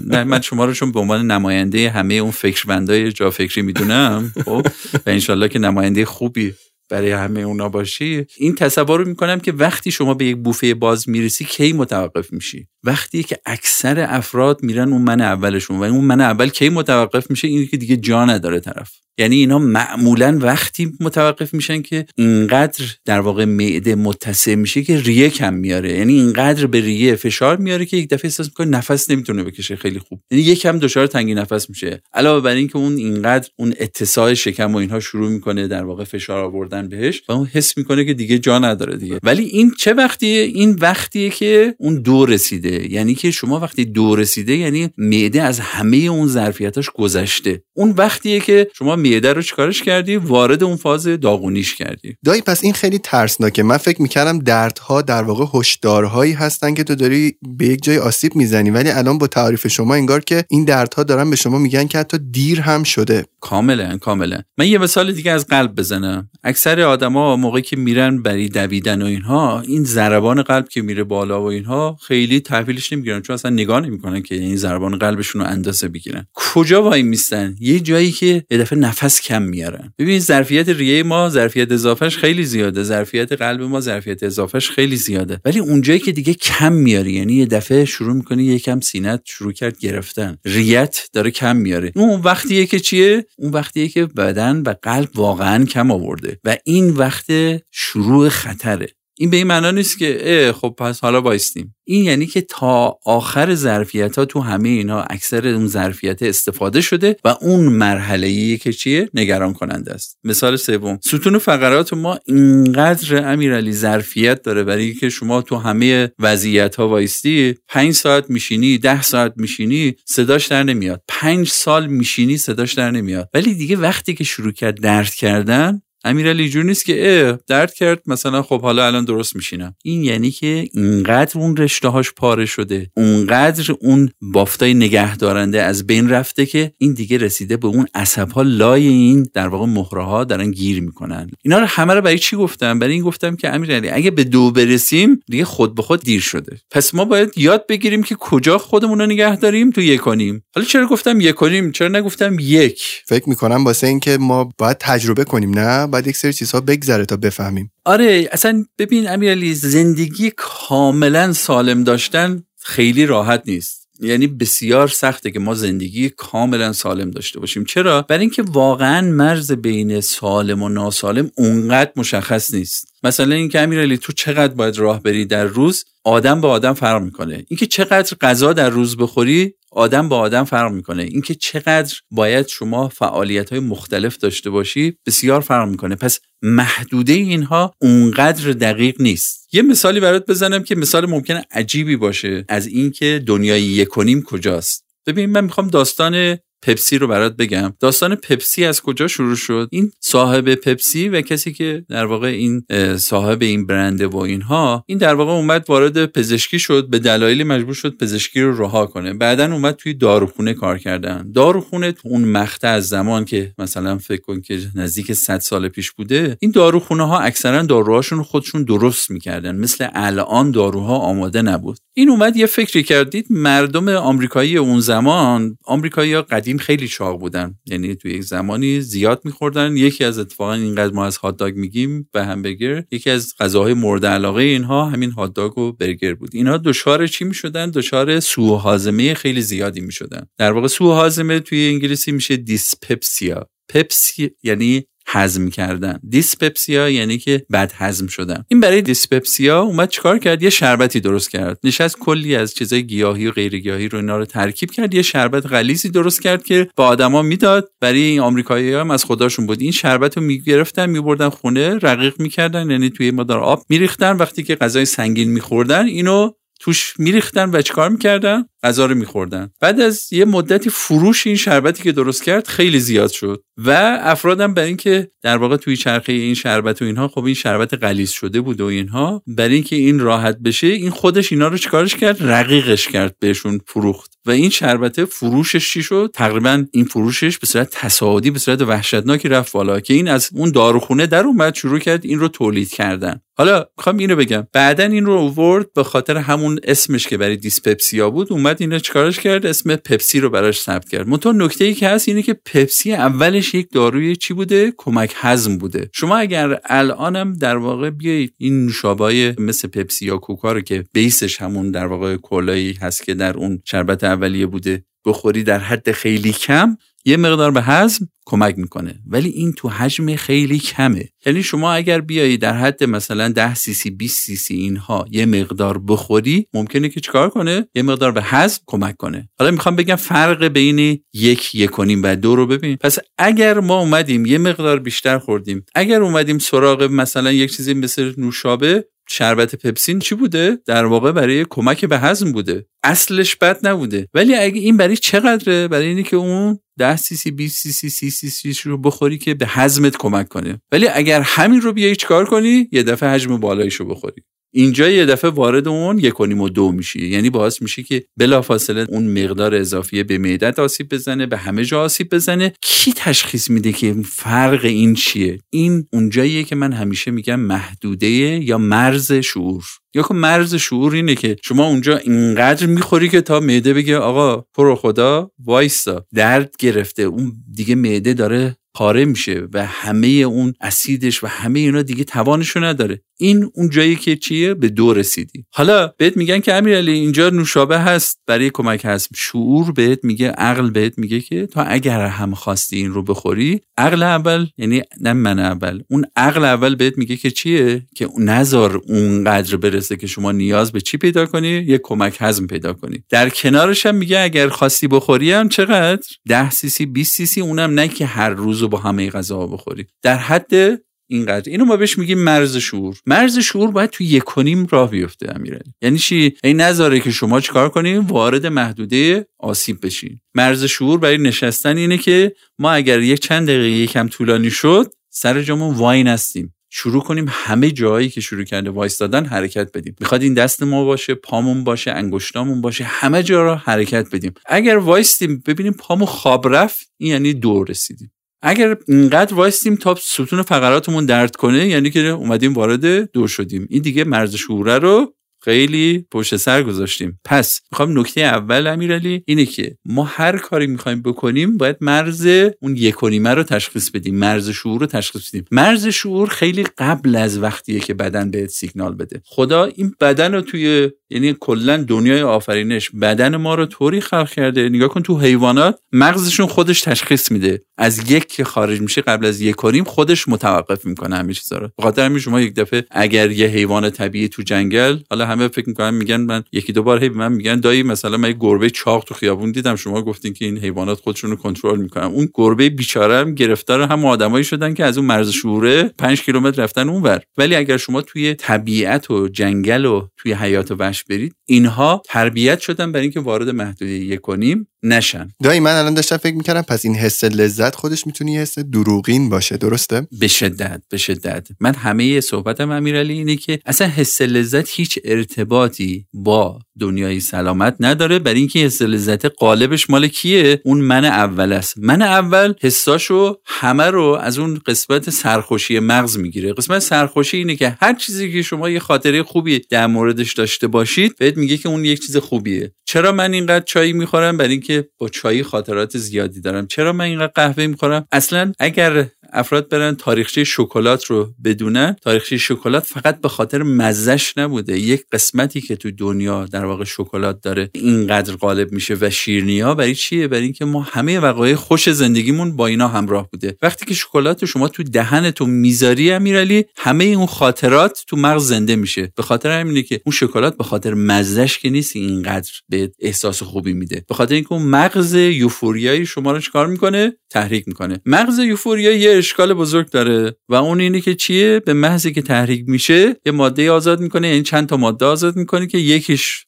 نه من شما رو چون به عنوان نماینده همه اون فکرمندای جافکری میدونم، خب، و ان شاءالله که نماینده خوبی برای همه اونا باشی. این تصور رو میکنم که وقتی شما به یک بوفه باز میرسی کی متوقف میشی؟ وقتی که اکثر افراد میرن اون من اولشون، و اون من اول کی متوقف میشه؟ اینی که دیگه جا نداره طرف. یعنی اینا معمولا وقتی متوقف میشن که اینقدر در واقع معده متسع میشه که ریه کم میاره، یعنی اینقدر به ریه فشار میاره که یک دفعه احساس میکنه نفس نمیتونه بکشه خیلی خوب، یعنی یکم دچار تنگی نفس میشه، علاوه بر این که اون اینقدر اون اتساع شکم و اینها شروع میکنه در واقع فشار آوردن بهش و اون حس میکنه که دیگه جا نداره دیگه. ولی این چه وقتیه؟ این وقتیه که اون دور رسیده، یعنی که شما وقتی دور رسیده یعنی معده از همه اون ظرفیتاش گذشته. اون وقتیه که شما معده رو چیکارش کردی؟ وارد اون فاز داغونیش کردی. دایی پس این خیلی ترسناکه. من فکر می‌کردم دردها در واقع هشدارهایی هستن که تو داری به یک جای آسیب میزنی، ولی الان با تعریف شما انگار که این دردها دارن به شما میگن که حتی دیر هم شده. کاملا. من یه مثال دیگه از قلب بزنم. اکثر آدما موقعی که میرن برای دویدن و اینها، این ضربان قلب که میره بالا و اینها خیلی تحویلش نمیگیرن، چون اصلا نگاه نمیکنن که این ضربان قلبشون رو اندازه بگیرن. کجا وای میستن؟ یه جایی که به دفعه نفس کم میارن. ببینید ظرفیت ریه ما ظرفیت اضافهش خیلی زیاده، ظرفیت قلب ما ظرفیت اضافهش خیلی زیاده، ولی اونجایی که دیگه کم میاری، یعنی یه دفعه شروع میکنه یکم سینت شروع کرد گرفتن، ریت داره کم میاره، اون وقتیه که چیه؟ اون وقتیه که بدن و قلب واقعا کم آورده و این وقت شروع خطره. این به این معنا نیست که خب پس حالا وایستیم. این یعنی که تا آخر ظرفیت‌ها تو همه اینا اکثر اون ظرفیت استفاده شده و اون مرحله‌ای که چیه نگران کننده است. مثال سوم، ستون فقرات ما اینقدر امیرعلی ظرفیت داره برای که شما تو همه وضعیت‌ها وایستی، 5 ساعت میشینی، 10 ساعت میشینی، صداش در نمیاد. 5 سال میشینی صداش در نمیاد. ولی دیگه وقتی که شروع کرد درد کردن، امیرعلی جون نیست که درد کرد مثلا خب حالا الان درست میشینم. این یعنی که اینقدر اون رشته هاش پاره شده، اونقدر اون بافتای نگه دارنده از بین رفته که این دیگه رسیده به اون عصب ها، لای این در واقع مهره ها دارن گیر میکنن. اینا رو همه رو برای چی گفتم؟ برای این گفتم که امیرعلی اگه به دو برسیم دیگه خود به خود دیر شده. پس ما باید یاد بگیریم که کجا خودمون رو نگه داریم تو یکونیم. حالا چرا گفتم یکونیم؟ چرا نگفتم یک؟ فکر میکنم واسه اینکه ما باید تجربه کنیم، نه بعد یک سری چیزها بگذره تا بفهمیم. آره اصلا ببین امیرعلی، زندگی کاملا سالم داشتن خیلی راحت نیست، یعنی بسیار سخته که ما زندگی کاملا سالم داشته باشیم. چرا؟ برای اینکه واقعا مرز بین سالم و ناسالم اونقدر مشخص نیست. مثلا اینکه امیرعلی تو چقدر باید راه بری در روز، آدم به آدم فرق میکنه. اینکه چقدر غذا در روز بخوری، آدم با آدم فرق میکنه. اینکه چقدر باید شما فعالیت‌های مختلف داشته باشی بسیار فرق میکنه. پس محدوده اینها اونقدر دقیق نیست. یه مثالی برات بزنم که مثال ممکنه عجیبی باشه از اینکه دنیای یکونیم کجاست. ببین من میخوام داستان پپسی رو برات بگم. داستان پپسی از کجا شروع شد؟ این صاحب پپسی و کسی که در واقع این صاحب این برند و اینها، این در واقع اومد وارد پزشکی شد، به دلایلی مجبور شد پزشکی رو رها کنه. بعدن اومد توی داروخونه کار کردن. داروخونه تو اون مقطع از زمان که مثلا فکر کن که نزدیک 100 سال پیش بوده، این داروخونه ها اکثرا داروهاشون خودشون درست میکردن، مثل الان داروها آماده نبود. این اومد یه فکری کردید مردم آمریکایی اون زمان، آمریکایی‌ها خیلی چاق بودن، یعنی توی یک زمانی زیاد می‌خوردن. یکی از اتفاقا اینقدر ما از هات داگ میگیم و همبرگر، یکی از غذاهای مورد علاقه اینها همین هات داگ و برگر بود. اینها دچار چی می‌شدن؟ دچار سوء هاضمه خیلی زیادی می‌شدن. در واقع سوء هاضمه توی انگلیسی میشه دیسپپسیا. پپسی یعنی هضم کردن، دیسپپسیا یعنی که بد هضم شدن. این برای دیسپپسیا اومد چیکار کرد؟ یه شربتی درست کرد. نشست کلی از چیزای گیاهی و غیر گیاهی رو اینا رو ترکیب کرد، یه شربت غلیظی درست کرد که به آدما میداد. برای این آمریکایی‌ها هم از خداشون بود. این شربت رو میگرفتن، میبردن خونه، رقیق میکردن، یعنی توی مقدار آب میریختن. وقتی که غذای سنگین میخوردن اینو توش میریختن و چیکار میکردن؟ غذا رو میخوردن. بعد از یه مدتی فروش این شربتی که درست کرد خیلی زیاد شد و افرادم برای اینکه در واقع توی چرخه این شربت و اینها، خب این شربت غلیظ شده بود و اینها، برای اینکه این راحت بشه، این خودش اینا رو چیکارش کرد؟ رقیقش کرد، بهشون فروخت. و این شربت فروشش چی شد؟ تقریبا این فروشش به صورت تصاعدی، به صورت وحشتناکی رفت بالا که این از اون داروخونه در اومد، شروع کرد این رو تولید کردن. حالا میخوام اینو بگم، بعدن این رو آورد به خاطر همون اسمش که برای دیسپپسیا بود، اون اومد اینو چیکارش کرد، اسم پپسی رو براش ثبت کرد. منتها نکته ای که هست اینه که پپسی اولش یک داروی چی بوده؟ کمک هضم بوده. شما اگر الانم در واقع بیایید این نوشابه‌های مثل پپسی یا کوکا رو که بیسش همون در واقع کلایی هست که در اون شربت اولیه بوده بخوری در حد خیلی کم، یه مقدار به هضم کمک میکنه، ولی این تو حجم خیلی کمه. یعنی شما اگر بیایی در حد مثلا 10 سی سی 20 سی سی اینها یه مقدار بخوری، ممکنه که چیکار کنه؟ یه مقدار به هضم کمک کنه. حالا میخوام بگم فرق بین 1.5 و 2 رو ببین. پس اگر ما اومدیم یه مقدار بیشتر خوردیم، اگر اومدیم سراغ مثلا یک چیزی مثل نوشابه، شربت پپسین چی بوده؟ در واقع برای کمک به هضم بوده، اصلش بد نبوده. ولی اگه این برای چقدره؟ برای اینی که اون 10 سی سی 20 سی سی 30 سی سی رو بخوری که به هضمت کمک کنه. ولی اگر همین رو بیای چیکار کنی؟ یه دفعه حجم بالایشو بخوری، اینجا یه دفعه وارد اون 1.5 و 2 میشی. یعنی باعث میشه که بلافاصله اون مقدار اضافی به معدت آسیب بزنه، به همه جا آسیب بزنه. کی تشخیص میده که فرق این چیه؟ این اونجاییه که من همیشه میگم محدوده یا مرز شعور. یا که مرز شعور اینه که شما اونجا اینقدر میخوری که تا معده بگه آقا پرو خدا وایستا، درد گرفته، اون دیگه معده داره پاره میشه و همه اون اسیدش و همه اینا دیگه توانشو نداره. این اون جایی که چیه؟ به دو رسیدی. حالا بهت میگن که امیرعلی اینجا نوشابه هست برای کمک هضم. شعور بهت میگه، عقل بهت میگه که تا اگر هم خواستی این رو بخوری، عقل اول، یعنی نه من اول، اون عقل اول بهت میگه که چیه؟ که نذار اونقدر برسه که شما نیاز به چی پیدا کنی؟ یک کمک هضم پیدا کنی. در کنارش هم میگه اگر خواستی بخوری هم چقدر؟ 10 سی سی 20 سی سی، اونم نه که هر روز با همه غذاها بخوری، در حد اینقدر. اینو ما بهش میگیم مرز شعور. مرز شعور باید توی 1.5 راه بیفته امیرعلی. یعنی چی؟ این نذاره که شما چیکار کنیم؟ وارد محدوده آسیب بشین. مرز شعور برای نشستن اینه که ما اگر یک چند دقیقه یکم طولانی شد، سر جامون وای نستیم، شروع کنیم همه جایی که شروع کرده وایستادن حرکت بدیم. میخواد این دست ما باشه، پامون باشه، انگشتامون باشه، همه جا رو حرکت بدیم. اگر وایستیم ببینیم پامون خواب رفت، این یعنی دور رسیدیم. اگر اینقدر وایستیم تا ستون فقراتمون درد کنه، یعنی که اومدیم وارد دور شدیم. این دیگه مرز شعور رو خیلی پشت سر گذاشتیم. پس میخوام نکته اول امیرعلی اینه که ما هر کاری میخوایم بکنیم باید مرز اون 1.5 رو تشخیص بدیم، مرز شعور رو تشخیص بدیم. مرز شعور خیلی قبل از وقتیه که بدن بهت سیگنال بده. خدا این بدن رو توی، یعنی کلا دنیای آفرینش بدن ما رو طوری خلق کرده. نگاه کن تو حیوانات مغزشون خودش تشخیص میده، از 1 که خارج میشه قبل از 1.5 خودش متوقف میکنه همه چیزا رو. به خاطر همین شما یک دفعه اگر یه حیوان طبیعی تو جنگل، حالا همه فکر میکنن، میگن، من یکی دو بار هی من میگن دایی مثلا من یه گربه چاق تو خیابون دیدم، شما گفتین که این حیوانات خودشونو کنترل میکنن. اون گربه بیچاره هم گرفتار هم آدمایی شدن که از اون مرز شعور 5 کیلومتر رفتن اونور. ولی اگر شما توی طبیعت و جنگل و توی حیات وحش برید، اینها تربیت شدن برای اینکه وارد محدوده 1.5 نشن. دایی من الان داشتم فکر میکردم پس این حس لذت خودش میتونه یه حس دروغین باشه، درسته؟ به شدت. من همه صحبتم امیرعلی اینه که اصلا حس لذت هیچ ارتباطی با دنیای سلامت نداره، برای اینکه حس لذت قالبش مال کیه؟ اون من اول است. من اول حساشو همه رو از اون قسمت سرخوشی مغز میگیره. قسمت سرخوشی اینه که هر چیزی که شما یه خاطره خوبی در موردش داشته باشید، بهت میگه که اون یک چیز خوبیه. چرا من اینقدر چای میخورم؟ برای اینکه با چای خاطرات زیادی دارم. چرا من اینقدر قهوه میخورم؟ اصلا اگر افراد برن تاریخچه شکلات رو بدونن، تاریخچه شکلات فقط به خاطر مزه‌اش نبوده. یک قسمتی که تو دنیا در واقع شکلات داره اینقدر غالب میشه و شیرینی‌ها برای چیه؟ برای اینکه ما همه وقایع خوش زندگیمون با اینا همراه بوده. وقتی که شکلات رو شما تو دهنتون میذاری امیرعلی، همه اون خاطرات تو مغز زنده میشه. به خاطر همینه که اون شکلات به خاطر مزه‌اش که نیست اینقدر به احساس خوبی میده، به خاطر اینکه اون مغز یوفوریایی شما رو چیکار میکنه؟ تحریک میکنه. مغز یوفوریا اشکال بزرگ داره و اون اینه که چیه؟ به محض که تحریک میشه یه ماده آزاد میکنه، یعنی چند تا ماده آزاد میکنه که یکیش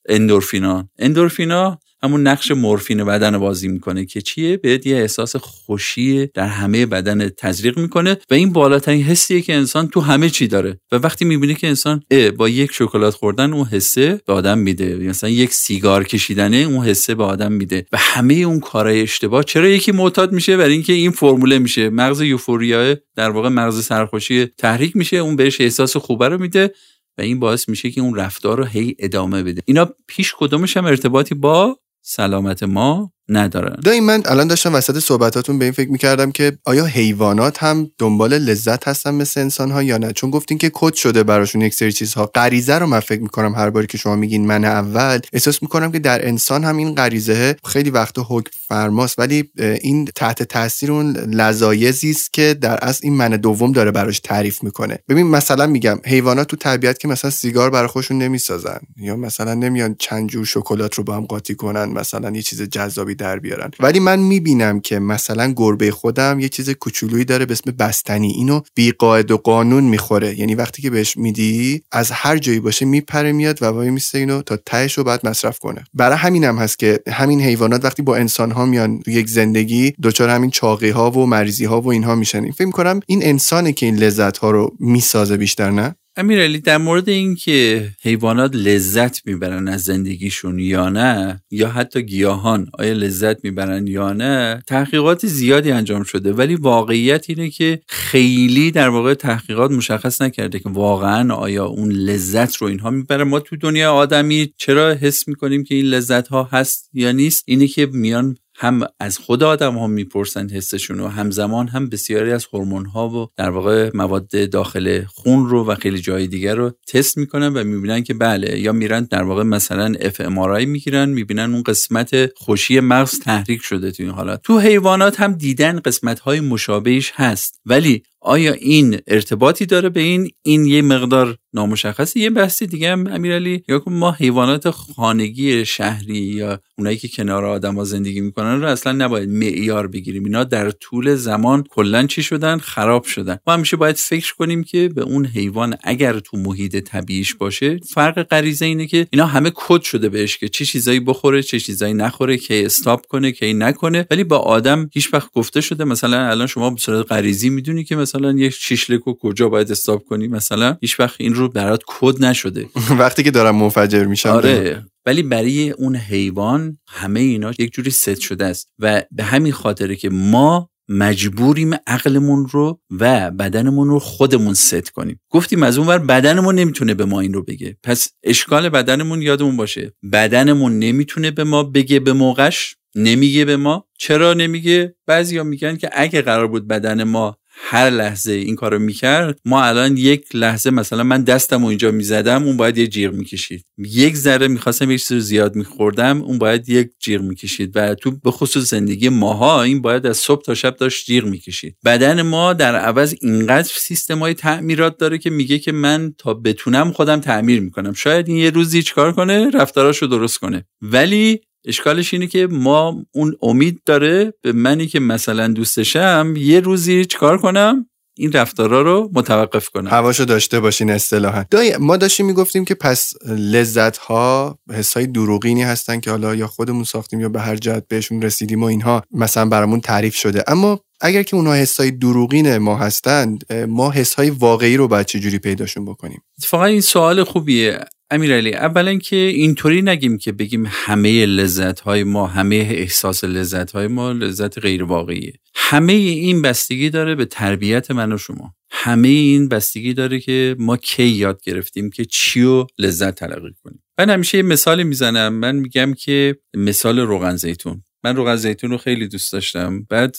اندورفینا همون نقش مورفین بدن بازی میکنه که چیه؟ بهت یه احساس خوشی در همه بدن تزریق میکنه و این بالاترین حسیه که انسان تو همه چی داره. و وقتی میبینه که انسان با یک شکلات خوردن اون حسه به آدم میده، مثلا یک سیگار کشیدنه اون حسه به آدم میده و همه اون کارهای اشتباه. چرا یکی معتاد میشه؟ برای اینکه این فرموله میشه، مغز یوفوریا در واقع مغز سرخوشی تحریک میشه، اون بهش احساس خوبه رو میده و این باعث میشه که اون رفتار رو هی ادامه بده. اینا پیش کدومش هم ارتباطی با سلامت ما ندارن. دایم من الان داشتم وسط صحبتاتون به این فکر می‌کردم که آیا حیوانات هم دنبال لذت هستن مثل انسان‌ها یا نه؟ چون گفتین که کد شده براشون یک سری چیزها. غریزه رو من فکر می‌کنم هر باری که شما میگین من اول احساس می‌کنم که در انسان هم این غریزه خیلی وقتا حکم فرماست، ولی این تحت تاثیر اون لذایزی است که در اصل این من دوم داره براش تعریف می‌کنه. ببین مثلا میگم حیوانات تو طبیعت که مثلا سیگار برای خودشون نمی‌سازن یا مثلا نمیان چند جور شکلات رو با هم قاطی کنن، مثلا یه چیز جذابی در بیارن. ولی من میبینم که مثلا گربه خودم یه چیز کوچولویی داره به اسم بستنی، اینو بی قاعده و قانون میخوره، یعنی وقتی که بهش میدی از هر جایی باشه میپره میاد و وای میسته اینو تا تهش رو بعد مصرف کنه. برای همینم هست که همین حیوانات وقتی با انسان ها میان تو یک زندگی دچار همین چاقی ها و مریضی ها و اینها میشن. فکر میکنم این انسانه که این لذت ها رو میسازه بیشتر، نه؟ امیرعلی در مورد این که حیوانات لذت میبرن از زندگیشون یا نه، یا حتی گیاهان آیا لذت میبرن یا نه، تحقیقات زیادی انجام شده، ولی واقعیت اینه که خیلی در واقع تحقیقات مشخص نکرده که واقعا آیا اون لذت رو اینها میبرن. ما تو دنیا آدمی چرا حس میکنیم که این لذت ها هست یا نیست؟ اینه که میان هم از خود آدم ها میپرسن حسشون و همزمان هم بسیاری از هورمون ها و در واقع مواد داخل خون رو و خیلی جای دیگر رو تست میکنن و میبینن که بله، یا میرن در واقع مثلا اف ام آر آی میگیرن، میبینن اون قسمت خوشی مغز تحریک شده. تو این حالات تو حیوانات هم دیدن قسمت های مشابهش هست، ولی آیا این ارتباطی داره به این یه مقدار نامشخصه. یه بحث دیگه هم امیرعلی، یا که ما حیوانات خانگی شهری یا اونایی که کنار آدم‌ها زندگی میکنن رو اصلا نباید معیار بگیریم. اینا در طول زمان کلا چی شدن؟ خراب شدن. ما همیشه باید فکر کنیم که به اون حیوان اگر تو محیط طبیعیش باشه. فرق غریزه اینه که اینا همه کد شده بهش که چه چیزایی بخوره، چه چیزایی نخوره، کی استاپ کنه، کی نکنه. ولی با آدم هیچ وقت گفته شده مثلا الان شما به صورت غریزی میدونی که مثلا یک شیشلکو کجا باید استاپ کنی، مثلا هیچ وقت این رو برات کد نشده. وقتی که دارم منفجر میشم، آره، ولی برای اون حیوان همه اینا یک جوری ست شده است و به همین خاطره که ما مجبوریم عقلمون رو و بدنمون رو خودمون ست کنیم. گفتیم از اونور بدنمون نمیتونه به ما این رو بگه، پس اشکال بدنمون یادمون باشه. بدنمون نمیتونه به ما بگه، به موقعش نمیگه به ما. چرا نمیگه؟ بعضیا میگن که اگه قرار بود بدن ما هر لحظه این کارو میکرد، ما الان یک لحظه مثلا من دستمو اینجا میزدم، اون باید یه جیغ میکشید. یک ذره میخواستم یه چیز رو زیاد میخوردم، اون باید یک جیغ میکشید. و تو به خصوص زندگی ماها این باید از صبح تا شب داشت جیغ میکشید. بدن ما در عوض اینقدر سیستمای تعمیرات داره که میگه که من تا بتونم خودم تعمیر میکنم. شاید این یه روزی چیکار کنه، رفتاراشو درست کنه. ولی اشکالش اینه که ما اون امید داره به منی که مثلا دوستشم یه روزی چیکار کنم، این رفتارا رو متوقف کنم. حواشو داشته باشین اصطلاحاً. ما داشتیم میگفتیم که پس لذت ها حسای دروغینی هستن که حالا یا خودمون ساختیم یا به هر جهت بهشون رسیدیم و اینها مثلا برامون تعریف شده. اما اگر که اونها حسای دروغین ما هستند، ما حسای واقعی رو باید چجوری پیداشون بکنیم؟ اتفاقا این سوال خوبیه امیرعلی. اولا که اینطوری نگیم که بگیم همه لذت‌های ما، همه احساس لذت‌های ما لذت غیر واقعیه. همه این بستگی داره به تربیت من و شما. همه این بستگی داره که ما کی یاد گرفتیم که چیو لذت تلقی کنیم. من همیشه یه مثال میزنم. من میگم که مثال روغن زیتون. من روغن زیتون رو خیلی دوست داشتم. بعد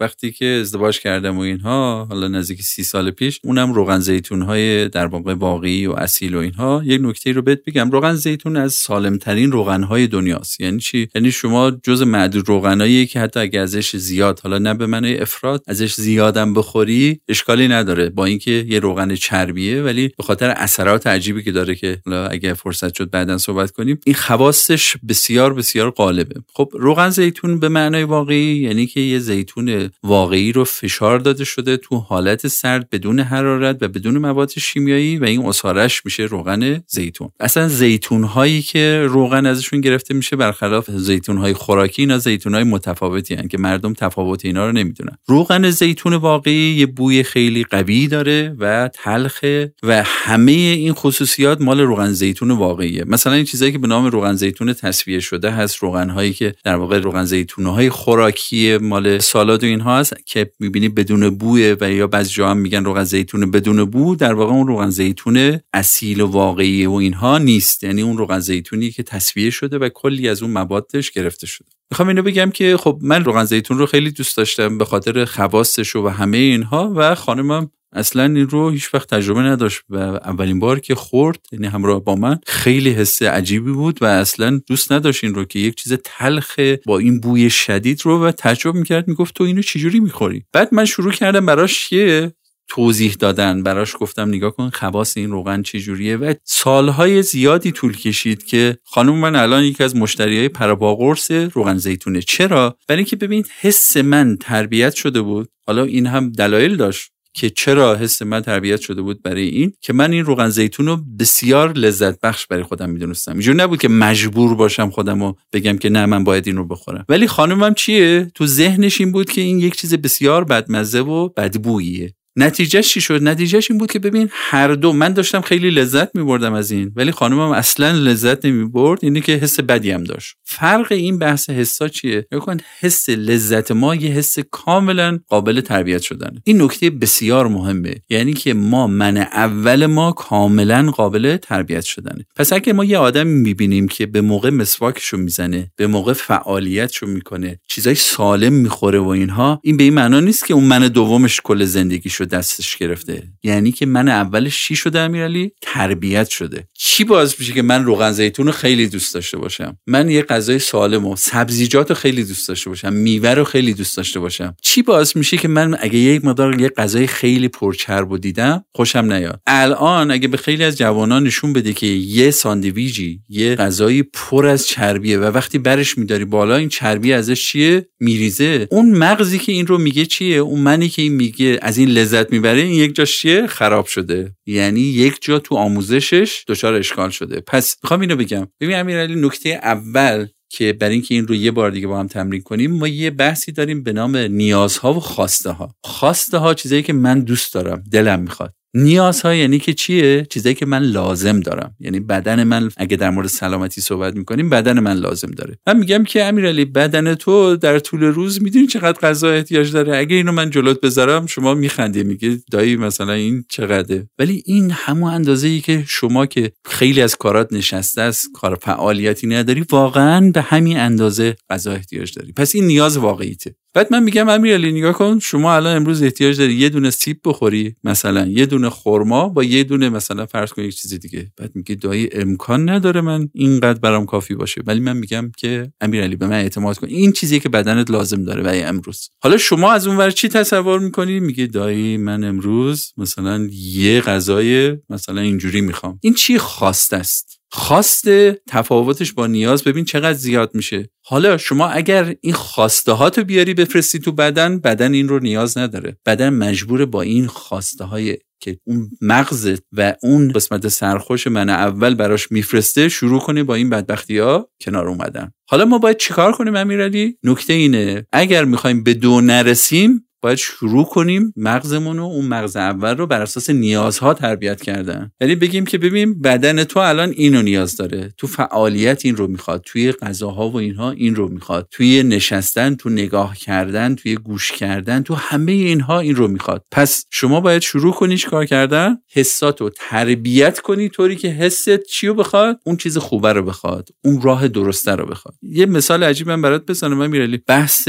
وقتی که ازدواج کردم و اینها، حالا نزدیک 30 سال پیش، اونم روغن زیتون‌های در واقع واقعی و اصیل و اینها. یک نکته رو بهت بگم، روغن زیتون از سالم‌ترین روغن‌های دنیاست. یعنی چی؟ یعنی شما جز معدود روغنایی که حتی اگه ازش زیاد، حالا نه به معنی افراد، ازش زیادم بخوری اشکالی نداره، با اینکه یه روغن چربیه، ولی به خاطر اثرات عجیبی که داره که حالا اگه فرصت شد بعداً صحبت کنیم، این خواصش بسیار بسیار غالبه. خب روغن زیتون به معنای واقعی یعنی که یه زیتون واقعی رو فشار داده شده تو حالت سرد بدون حرارت و بدون مواد شیمیایی و این عصارش میشه روغن زیتون. اصلا زیتون هایی که روغن ازشون گرفته میشه، برخلاف زیتون های خوراکی، اینا زیتون های متفاوتی هستند که مردم تفاوت اینا رو نمیدونن. روغن زیتون واقعی یه بوی خیلی قوی داره و تلخه و همه این خصوصیات مال روغن زیتون واقعیه. مثلا این چیزایی که به نام روغن زیتون تصفیه شده هست، روغن هایی که در واقع روغن زیتون های خوراکی مال سالاد اینهاست که می‌بینی بدون بوه، و یا بعضی جا هم میگن روغن زیتون بدون بو، در واقع اون روغن زیتون اصیل و واقعی و اینها نیست، یعنی اون روغن زیتونی که تصفیه شده و کلی از اون موادش گرفته شده. میخوام اینو بگم که خب من روغن زیتون رو خیلی دوست داشتم به خاطر خواصش و همه اینها، و خانمم اصلا این رو هیچ وقت تجربه نداشت و اولین بار که خورد، یعنی همراه با من، خیلی حس عجیبی بود و اصلا دوست نداشت این رو که یک چیز تلخ با این بوی شدید رو و تعجب میکرد، میگفت تو اینو چجوری میخوری؟ بعد من شروع کردم براش یه توضیح دادن، براش گفتم نگاه کن خواص این روغن چجوریه، و سالهای زیادی طول کشید که خانم من الان یکی از مشتریای پرباقرص روغن زیتونه. چرا؟ برای اینکه ببین حس من تربیت شده بود، حالا این هم دلایل داشت که چرا حس من تربیت شده بود برای این، که من این روغن زیتون رو بسیار لذت بخش برای خودم میدونستم. اینجور نبود که مجبور باشم خودم رو بگم که نه من باید این رو بخورم. ولی خانمم چیه؟ تو ذهنش این بود که این یک چیز بسیار بدمزه و بدبوییه. نتیجهش چی شد؟ نتیجهش این بود که ببین هر دو، من داشتم خیلی لذت میبردم از این ولی خانمم اصلا لذت نمیبرد، اینه که حس بدی هم داشت. فرق این بحث حسا چیه؟ میگن حس لذت ما یه حس کاملا قابل تربیت شدنه. این نکته بسیار مهمه، یعنی که ما من اول ما کاملا قابل تربیت شدنه. پس اگه ما یه آدم میبینیم که به موقع مسواکشو میزنه، به موقع فعالیتشو میکنه، چیزای سالم میخوره و اینها، این به این معنا نیست که اون من دومش کل زندگی دستش گرفته، یعنی که من اولش چی شده امیرعلی؟ تربیت شده. چی باعث میشه که من روغن زیتون رو خیلی دوست داشته باشم، من یه غذای سالم و سبزیجات رو خیلی دوست داشته باشم، میوه رو خیلی دوست داشته باشم؟ چی باعث میشه که من اگه یک مقدار یه غذای خیلی پرچرب دیدم خوشم نیاد؟ الان اگه به خیلی از جوانان نشون بده که یه ساندویجی، یه غذایی پر از چربیه و وقتی برش می‌داری بالا این چربی ازش چیه میریزه، اون مغزی که این رو میگه چیه، اون منی که این میگه از این لذت میبره، این یک جا چیه؟ خراب شده، یعنی یک جا تو آموزشش دچار اشکال شده. پس میخوام اینو بگم، ببین امیرعلی نکته اول که برای اینکه این رو یه بار دیگه با هم تمرین کنیم، ما یه بحثی داریم به نام نیازها و خواسته ها. خواسته ها چیزایی که من دوست دارم، دلم میخواد. نیازها یعنی که چیه؟ چیزایی که من لازم دارم، یعنی بدن من، اگه در مورد سلامتی صحبت میکنیم، بدن من لازم داره. من میگم که امیرعلی بدن تو در طول روز میدونی چقدر غذا احتیاج داره، اگه اینو من جلوت بذارم شما میخندی میگی دایی مثلا این چقدره، ولی این همون اندازه‌ای که شما که خیلی از کارات نشسته است، کار فعالیتی نداری، واقعا به همین اندازه غذا احتیاج داری. پس این نیاز واقعیته. بعد من میگم امیرعلی نگاه کن، شما الان امروز احتیاج داری یه دونه سیب بخوری، مثلا یه دونه خرما با یه دونه مثلا فرض کن یک چیز دیگه. بعد میگه دایی امکان نداره من اینقدر برام کافی باشه، ولی من میگم که امیرعلی به من اعتماد کن، این چیزیه که بدنت لازم داره برای امروز. حالا شما از اونور چی تصور میکنی؟ میگه دایی من امروز مثلا یه غذای مثلا اینجوری میخوام. این چی؟ خواسته است. خواسته تفاوتش با نیاز ببین چقدر زیاد میشه. حالا شما اگر این خواسته ها تو بیاری بفرستی تو بدن، بدن این رو نیاز نداره، بدن مجبور با این خواسته های که اون مغزت و اون قسمت سرخوش من اول براش میفرسته شروع کنه با این بدبختی ها کنار اومدن. حالا ما باید چیکار کنیم امیرعلی؟ نکته اینه اگر میخوایم به دو نرسیم باید شروع کنیم مغزمون رو، اون مغز اول رو، بر اساس نیازها تربیت کردن. یعنی بگیم که ببین بدن تو الان اینو نیاز داره، تو فعالیت این رو میخواد، توی غذاها و اینها این رو میخواد، توی نشستن، تو نگاه کردن، توی گوش کردن، تو همه اینها این رو میخواد. پس شما باید شروع کنی چیکار کردن؟ حساتو تربیت کنی طوری که حست چیو بخواد؟ اون چیز خوبه رو بخواد، اون راه درسته رو بخواد. یه مثال عجیب من برات بزنم امیرعلی، بحث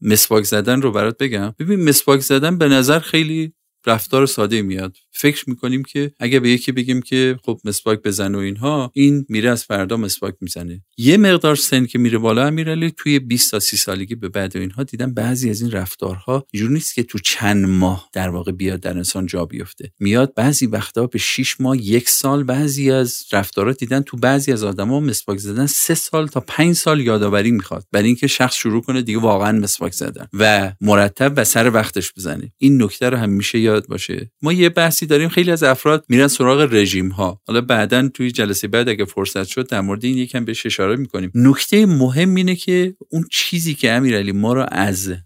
مسواک زدن رو برات بگم. ببین مسواک زدن به نظر خیلی رفتار ساده میاد، فکر میکنیم که اگه به یکی بگیم که خب مسواک بزن و اینها، این میره از فردا مسواک میزنه. یه مقدار سن که میره بالا امیرعلی، توی 20 تا 30 سالگی به بعد و اینها، دیدم بعضی از این رفتارها اینجوری نیست که تو چند ماه در واقع بیاد در انسان جا بیفته، میاد بعضی وقتا به 6 ماه، 1 سال. بعضی از رفتارها دیدن تو بعضی از آدما مسواک زدن 3 سال تا 5 سال یادآوری میخواد برای اینکه شخص شروع کنه دیگه واقعا مسواک زدن و مرتب و سر وقتش بزنه. این نکته رو همیشه یاد باشه. ما یه بحثی داریم، خیلی از افراد میرن سراغ رژیم ها. حالا بعداً توی جلسه بعد اگه فرصت شد در مورد این یکم بهش اشاره میکنیم. نکته مهم اینه که اون چیزی که امیرعلی ما را از 1.5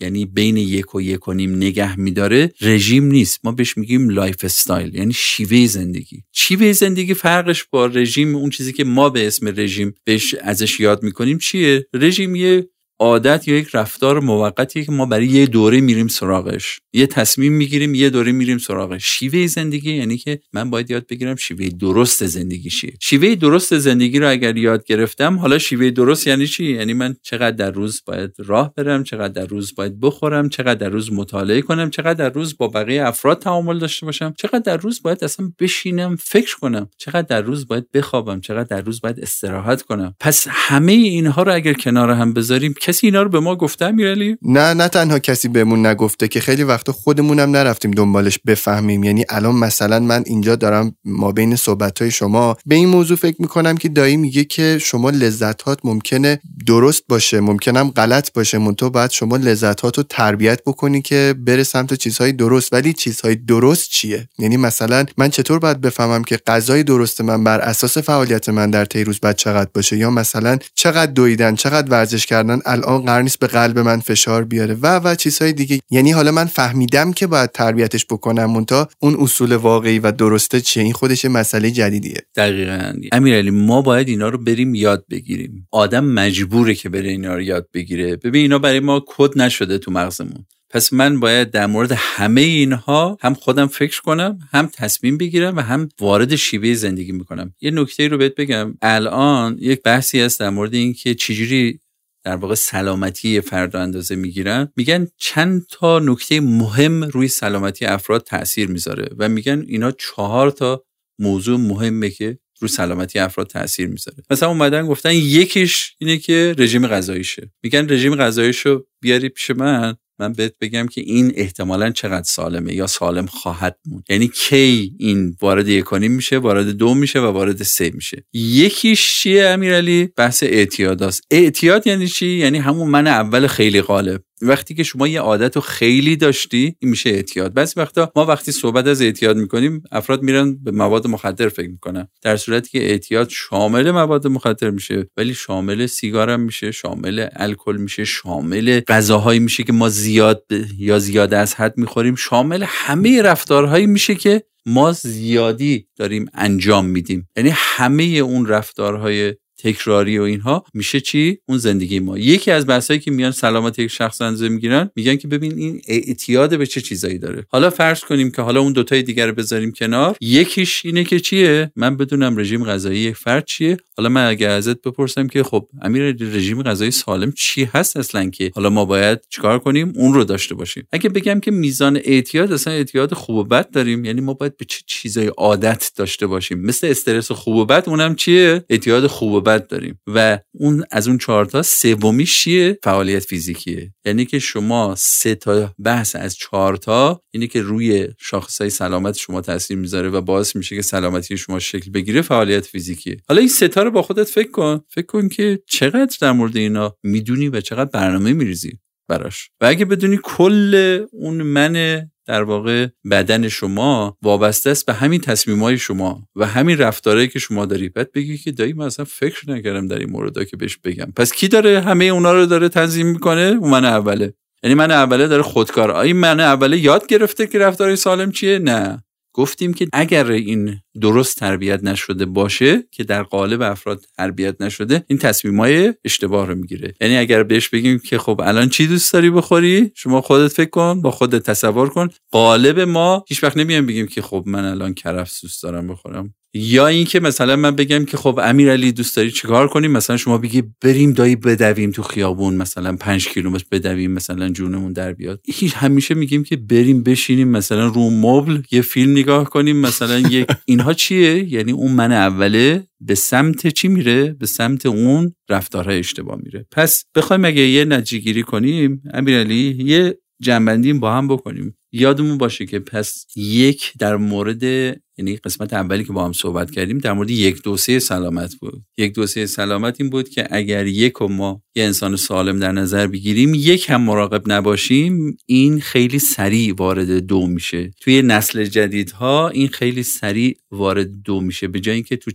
یعنی بین 1 و 1.5 نگه میداره رژیم نیست، ما بهش میگیم لایف استایل، یعنی شیوه زندگی. شیوه زندگی فرقش با رژیم، اون چیزی که ما به اسم رژیم بهش ازش یاد میکنیم چیه؟ رژیم یه عادت یا یک رفتار موقتیه که ما برای یه دوره میریم سراغش، یه تصمیم میگیریم یه دوره میریم سراغش. شیوه زندگی، یعنی که من باید یاد بگیرم شیوه درست زندگی چیه. شیوه درست زندگی رو اگر یاد گرفتم، حالا شیوه درست یعنی چی؟ یعنی من چقدر در روز باید راه برم، چقدر در روز باید بخورم، چقدر در روز مطالعه کنم، چقدر در روز با بقیه افراد تعامل داشته باشم، چقدر در روز باید اصلا بشینم فکر کنم، چقدر در روز باید بخوابم، چقدر در روز باید استراحت کنم. پس همه اینها رو اگر کنار هم بذاریم، کسی اینا رو به ما گفته امیرعلی؟ نه تنها کسی بهمون نگفته، که خیلی وقتا خودمونم نرفتیم دنبالش بفهمیم. یعنی الان مثلا من اینجا دارم مابین صحبت‌های شما به این موضوع فکر می‌کنم که دایی میگه که شما لذت‌هات ممکنه درست باشه، ممکنه هم غلط باشه، منتها باید شما لذت‌هاتو تربیت بکنی که بره سمت چیزهای درست. ولی چیزهای درست چیه؟ یعنی مثلا من چطور باید بفهمم که غذای درست من بر اساس فعالیت من در طی روز باید چقدر باشه، یا مثلا چقدر دویدن، چقدر ورزش کردن الان قرار نیست به قلب من فشار بیاره و چیزهای دیگه. یعنی حالا من فهمیدم که باید تربیتش بکنم، منتها اون اصول واقعی و درسته چیه؟ این خودش مسئله جدیدیه. دقیقاً امیرعلی، ما باید اینا رو بریم یاد بگیریم. آدم مجبوره که بره اینا رو یاد بگیره. ببین اینا برای ما کد نشده تو مغزمون. پس من باید در مورد همه اینها هم خودم فکر کنم، هم تصمیم بگیرم و هم وارد شیوه زندگی میکنم. یه نکته رو بهت بگم. الان یک بحثی هست در مورد اینکه چجوری در واقع سلامتی فرد رو اندازه میگیرن. میگن چند تا نکته مهم روی سلامتی افراد تأثیر میذاره و میگن اینا 4 موضوع مهمه که روی سلامتی افراد تأثیر میذاره. مثلا اومدن گفتن یکیش اینه که رژیم غذاییشه. میگن رژیم غذاییشو بیاری پیش من بهت بگم که این احتمالاً چقدر سالمه یا سالم خواهد موند. یعنی کی این وارد 1 میشه، وارد 2 میشه و وارد 3 میشه. یکیش چیه امیرعلی؟ بحث اعتیاداست. اعتیاد یعنی چی؟ یعنی همون من اول خیلی غالب. وقتی که شما یه عادت رو خیلی داشتی، این میشه اعتیاد. بعضی وقتا ما وقتی صحبت از اعتیاد میکنیم، افراد میرن به مواد مخدر فکر میکنن، در صورتی که اعتیاد شامل مواد مخدر میشه، ولی شامل سیگار هم میشه، شامل الکل میشه، شامل غذاهایی میشه که ما زیاد یا زیاده از حد میخوریم، شامل همه رفتارهایی میشه که ما زیادی داریم انجام میدیم. یعنی همه اون رفتارهای تکراری و اینها میشه چی؟ اون زندگی ما. یکی از بحثایی که میان سلامت یک شخص اندازه میگیرن، میگن که ببین این اعتیاد به چه چیزایی داره. حالا فرض کنیم که حالا اون دوتای دیگر رو بذاریم کنار. یکیش اینه که چیه؟ من بدونم رژیم غذایی یک فرد چیه. حالا من اگه ازت بپرسم که خب امیر رژیم غذایی سالم چی هست اصلا، که حالا ما باید چیکار کنیم اون رو داشته باشیم. اگه بگم که میزان اعتیاد، اصلا اعتیاد خوب و بد داریم، یعنی ما باید به چه چیزای عادت داشته باشیم. مثل استرس خوب و بد، اونم چیه؟ اعتیاد خوب و بد داریم. و اون از اون 4 سومی چیه؟ فعالیت فیزیکیه. یعنی که شما 3 بحث از 4 اینه که روی شاخصهای سلامت شما تاثیر میذاره و باعث میشه که سلامتی شما شکل بگیره، فعالیت فیزیکیه. حالا این 3 رو با خودت فکر کن که چقدر در مورد اینا میدونی و چقدر برنامه میریزی براش. و اگه بدونی کل اون منه در واقع بدن شما وابسته است به همین تصمیم‌های شما و همین رفتارهایی که شما داری، بعد بگی که دایی من اصلا فکر نکردم در این موردا که بهش بگم. پس کی داره همه اونا رو داره تنظیم میکنه؟ اون من اوله. یعنی من اوله داره خودکار. این من اوله یاد گرفته که رفتار سالم چیه؟ نه. گفتیم که اگر این درست تربیت نشده باشه، که در قالب افراد تربیت نشده، این تصمیم‌های اشتباه رو میگیره. یعنی اگر بهش بگیم که خب الان چی دوست داری بخوری، شما خودت فکر کن، با خودت تصور کن، قالب ما هیچ وقت نمیایم بگیم که خب من الان کرفس دوست دارم بخورم. یا اینکه مثلا من بگم که خب امیرعلی دوست داری چیکار کنیم، مثلا شما بگی بریم دایی بدویم تو خیابون، مثلا 5 کیلومتر بدویم، مثلا جونمون در بیاد. همیشه میگیم که بریم بشینیم مثلا رو مبل یه فیلم نگاه کنیم، مثلا یک اینها چیه؟ یعنی اون من اوله به سمت چی میره؟ به سمت اون رفتارهای اشتباه میره. پس بخوایم اگه یه نتیجه‌گیری کنیم امیرعلی، یه جنبندی با هم بکنیم، یادمون باشه که پس یک در مورد، یعنی قسمت اولی که با هم صحبت کردیم در مورد 1، 2، 3 سلامت بود. 1، 2، 3 سلامت این بود که اگر یک ما یه انسان سالم در نظر بگیریم، یک هم مراقب نباشیم، این خیلی سریع وارد 2 میشه. توی نسل جدیدها این خیلی سریع وارد 2 میشه. به جای اینکه تو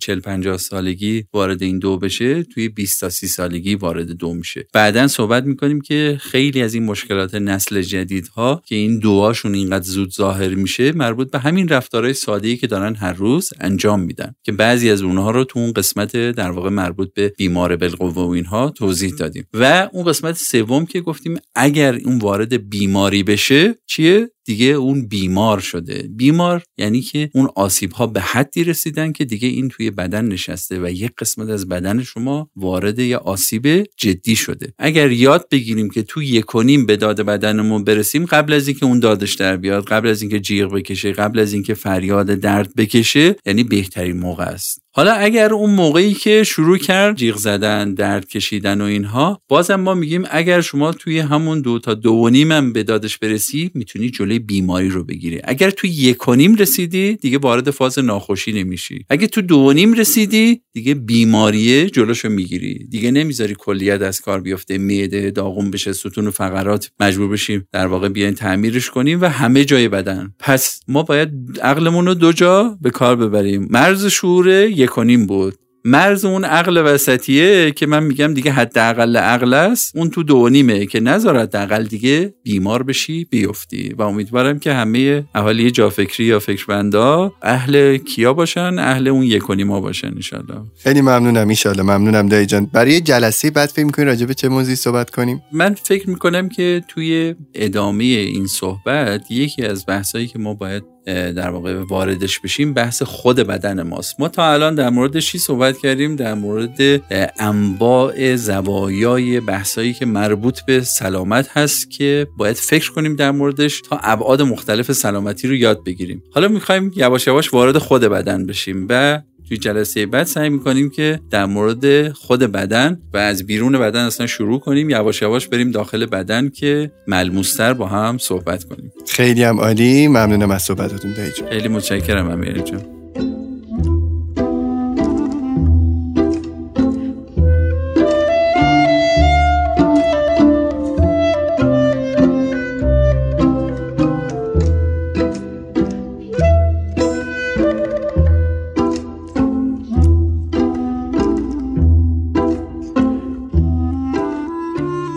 40-50 سالگی وارد این 2 بشه، توی 20-30 سالگی وارد 2 میشه. بعداً صحبت میکنیم که خیلی از این مشکلات نسل جدیدها که این 2 رفتارشون اینقدر زود ظاهر میشه مربوط به همین رفتارهای ساده‌ای که دارن هر روز انجام میدن که بعضی از اونها رو تو اون قسمت در واقع مربوط به بیمار بالقوه و اینها توضیح دادیم. و اون قسمت سوم که گفتیم اگر اون وارد بیماری بشه چیه؟ دیگه اون بیمار شده. بیمار یعنی که اون آسیب‌ها به حدی رسیدن که دیگه این توی بدن نشسته و یک قسمت از بدن شما وارد یه آسیب جدی شده. اگر یاد بگیریم که تو 1.5 به داد بدنمون برسیم، قبل از اینکه اون دادش در بیاد، قبل از اینکه جیغ بکشه، قبل از اینکه فریاد درد بکشه، یعنی بهترین موقع است. حالا اگر اون موقعی که شروع کرد جیغ زدن، درد کشیدن و اینها، بازم ما میگیم اگر شما توی همون 2 تا 2.5 هم به دادش برسی، میتونی جلوی بیماری رو بگیری. اگر توی 1.5 رسیدی دیگه وارد فاز ناخوشی نمیشی. اگه تو 2.5 رسیدی دیگه بیماریه، جلوشو میگیری. دیگه نمیذاری کلیت از کار بیفته، معده داغون بشه، ستون و فقرات مجبور بشیم در واقع بیاین تعمیرش کنیم و همه جای بدن. پس ما باید عقلمون رو 2 جا به کار ببریم. مرز شعور 1.5 بود. مرز اون عقل وسطیه که من میگم دیگه حداقل عقل است، اون تو 2.5 که نذار حداقل دیگه بیمار بشی بیفتی. و امیدوارم که همه اهالی جافکری یا فکربندا اهل کیا باشن، اهل اون 1.5 باشن ان شاء الله. خیلی ممنونم ان شاء الله. ممنونم دایی جان. برای جلسه بعد فکر می‌کنین راجع به چه موضوعی صحبت کنیم؟ من فکر می‌کنم که توی ادامه این صحبت یکی از بحثایی که ما باید در واقع واردش بشیم بحث خود بدن ماست. ما تا الان در مورد چی صحبت کردیم؟ در مورد انواع زوایای بحثایی که مربوط به سلامت هست که باید فکر کنیم در موردش تا ابعاد مختلف سلامتی رو یاد بگیریم. حالا میخوایم یواش یواش وارد خود بدن بشیم و توی جلسه بعد سعی میکنیم که در مورد خود بدن و از بیرون بدن اصلا شروع کنیم، یواش یواش بریم داخل بدن که ملموس‌تر با هم صحبت کنیم. خیلی هم عالی. ممنونم از صحبتاتون دایی جان. خیلی متشکرم امیرعلی جان.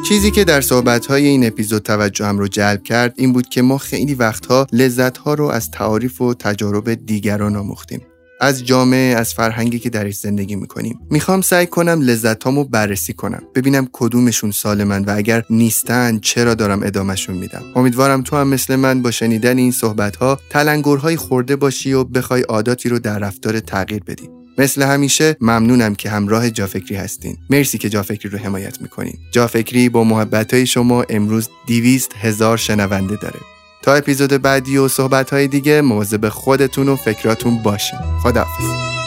چیزی که در صحبت‌های این اپیزود توجهم رو جلب کرد این بود که ما خیلی وقتها لذت‌ها رو از تعاریف و تجارب دیگران آموختیم، از جامعه، از فرهنگی که درش زندگی می‌کنیم. می‌خوام سعی کنم لذت‌هامو بررسی کنم، ببینم کدومشون سالمن و اگر نیستن چرا دارم ادامه‌شون میدم. امیدوارم تو هم مثل من با شنیدن این صحبت‌ها تلنگرهای خورده باشی و بخوای عاداتی رو در رفتار تغییر بدی. مثل همیشه ممنونم که همراه جافکری هستین. مرسی که جافکری رو حمایت میکنین. جافکری با محبتهای شما امروز 200,000 شنونده داره. تا اپیزود بعدی و صحبتهای دیگه مواظب خودتون و فکراتون باشین. خداحافظ.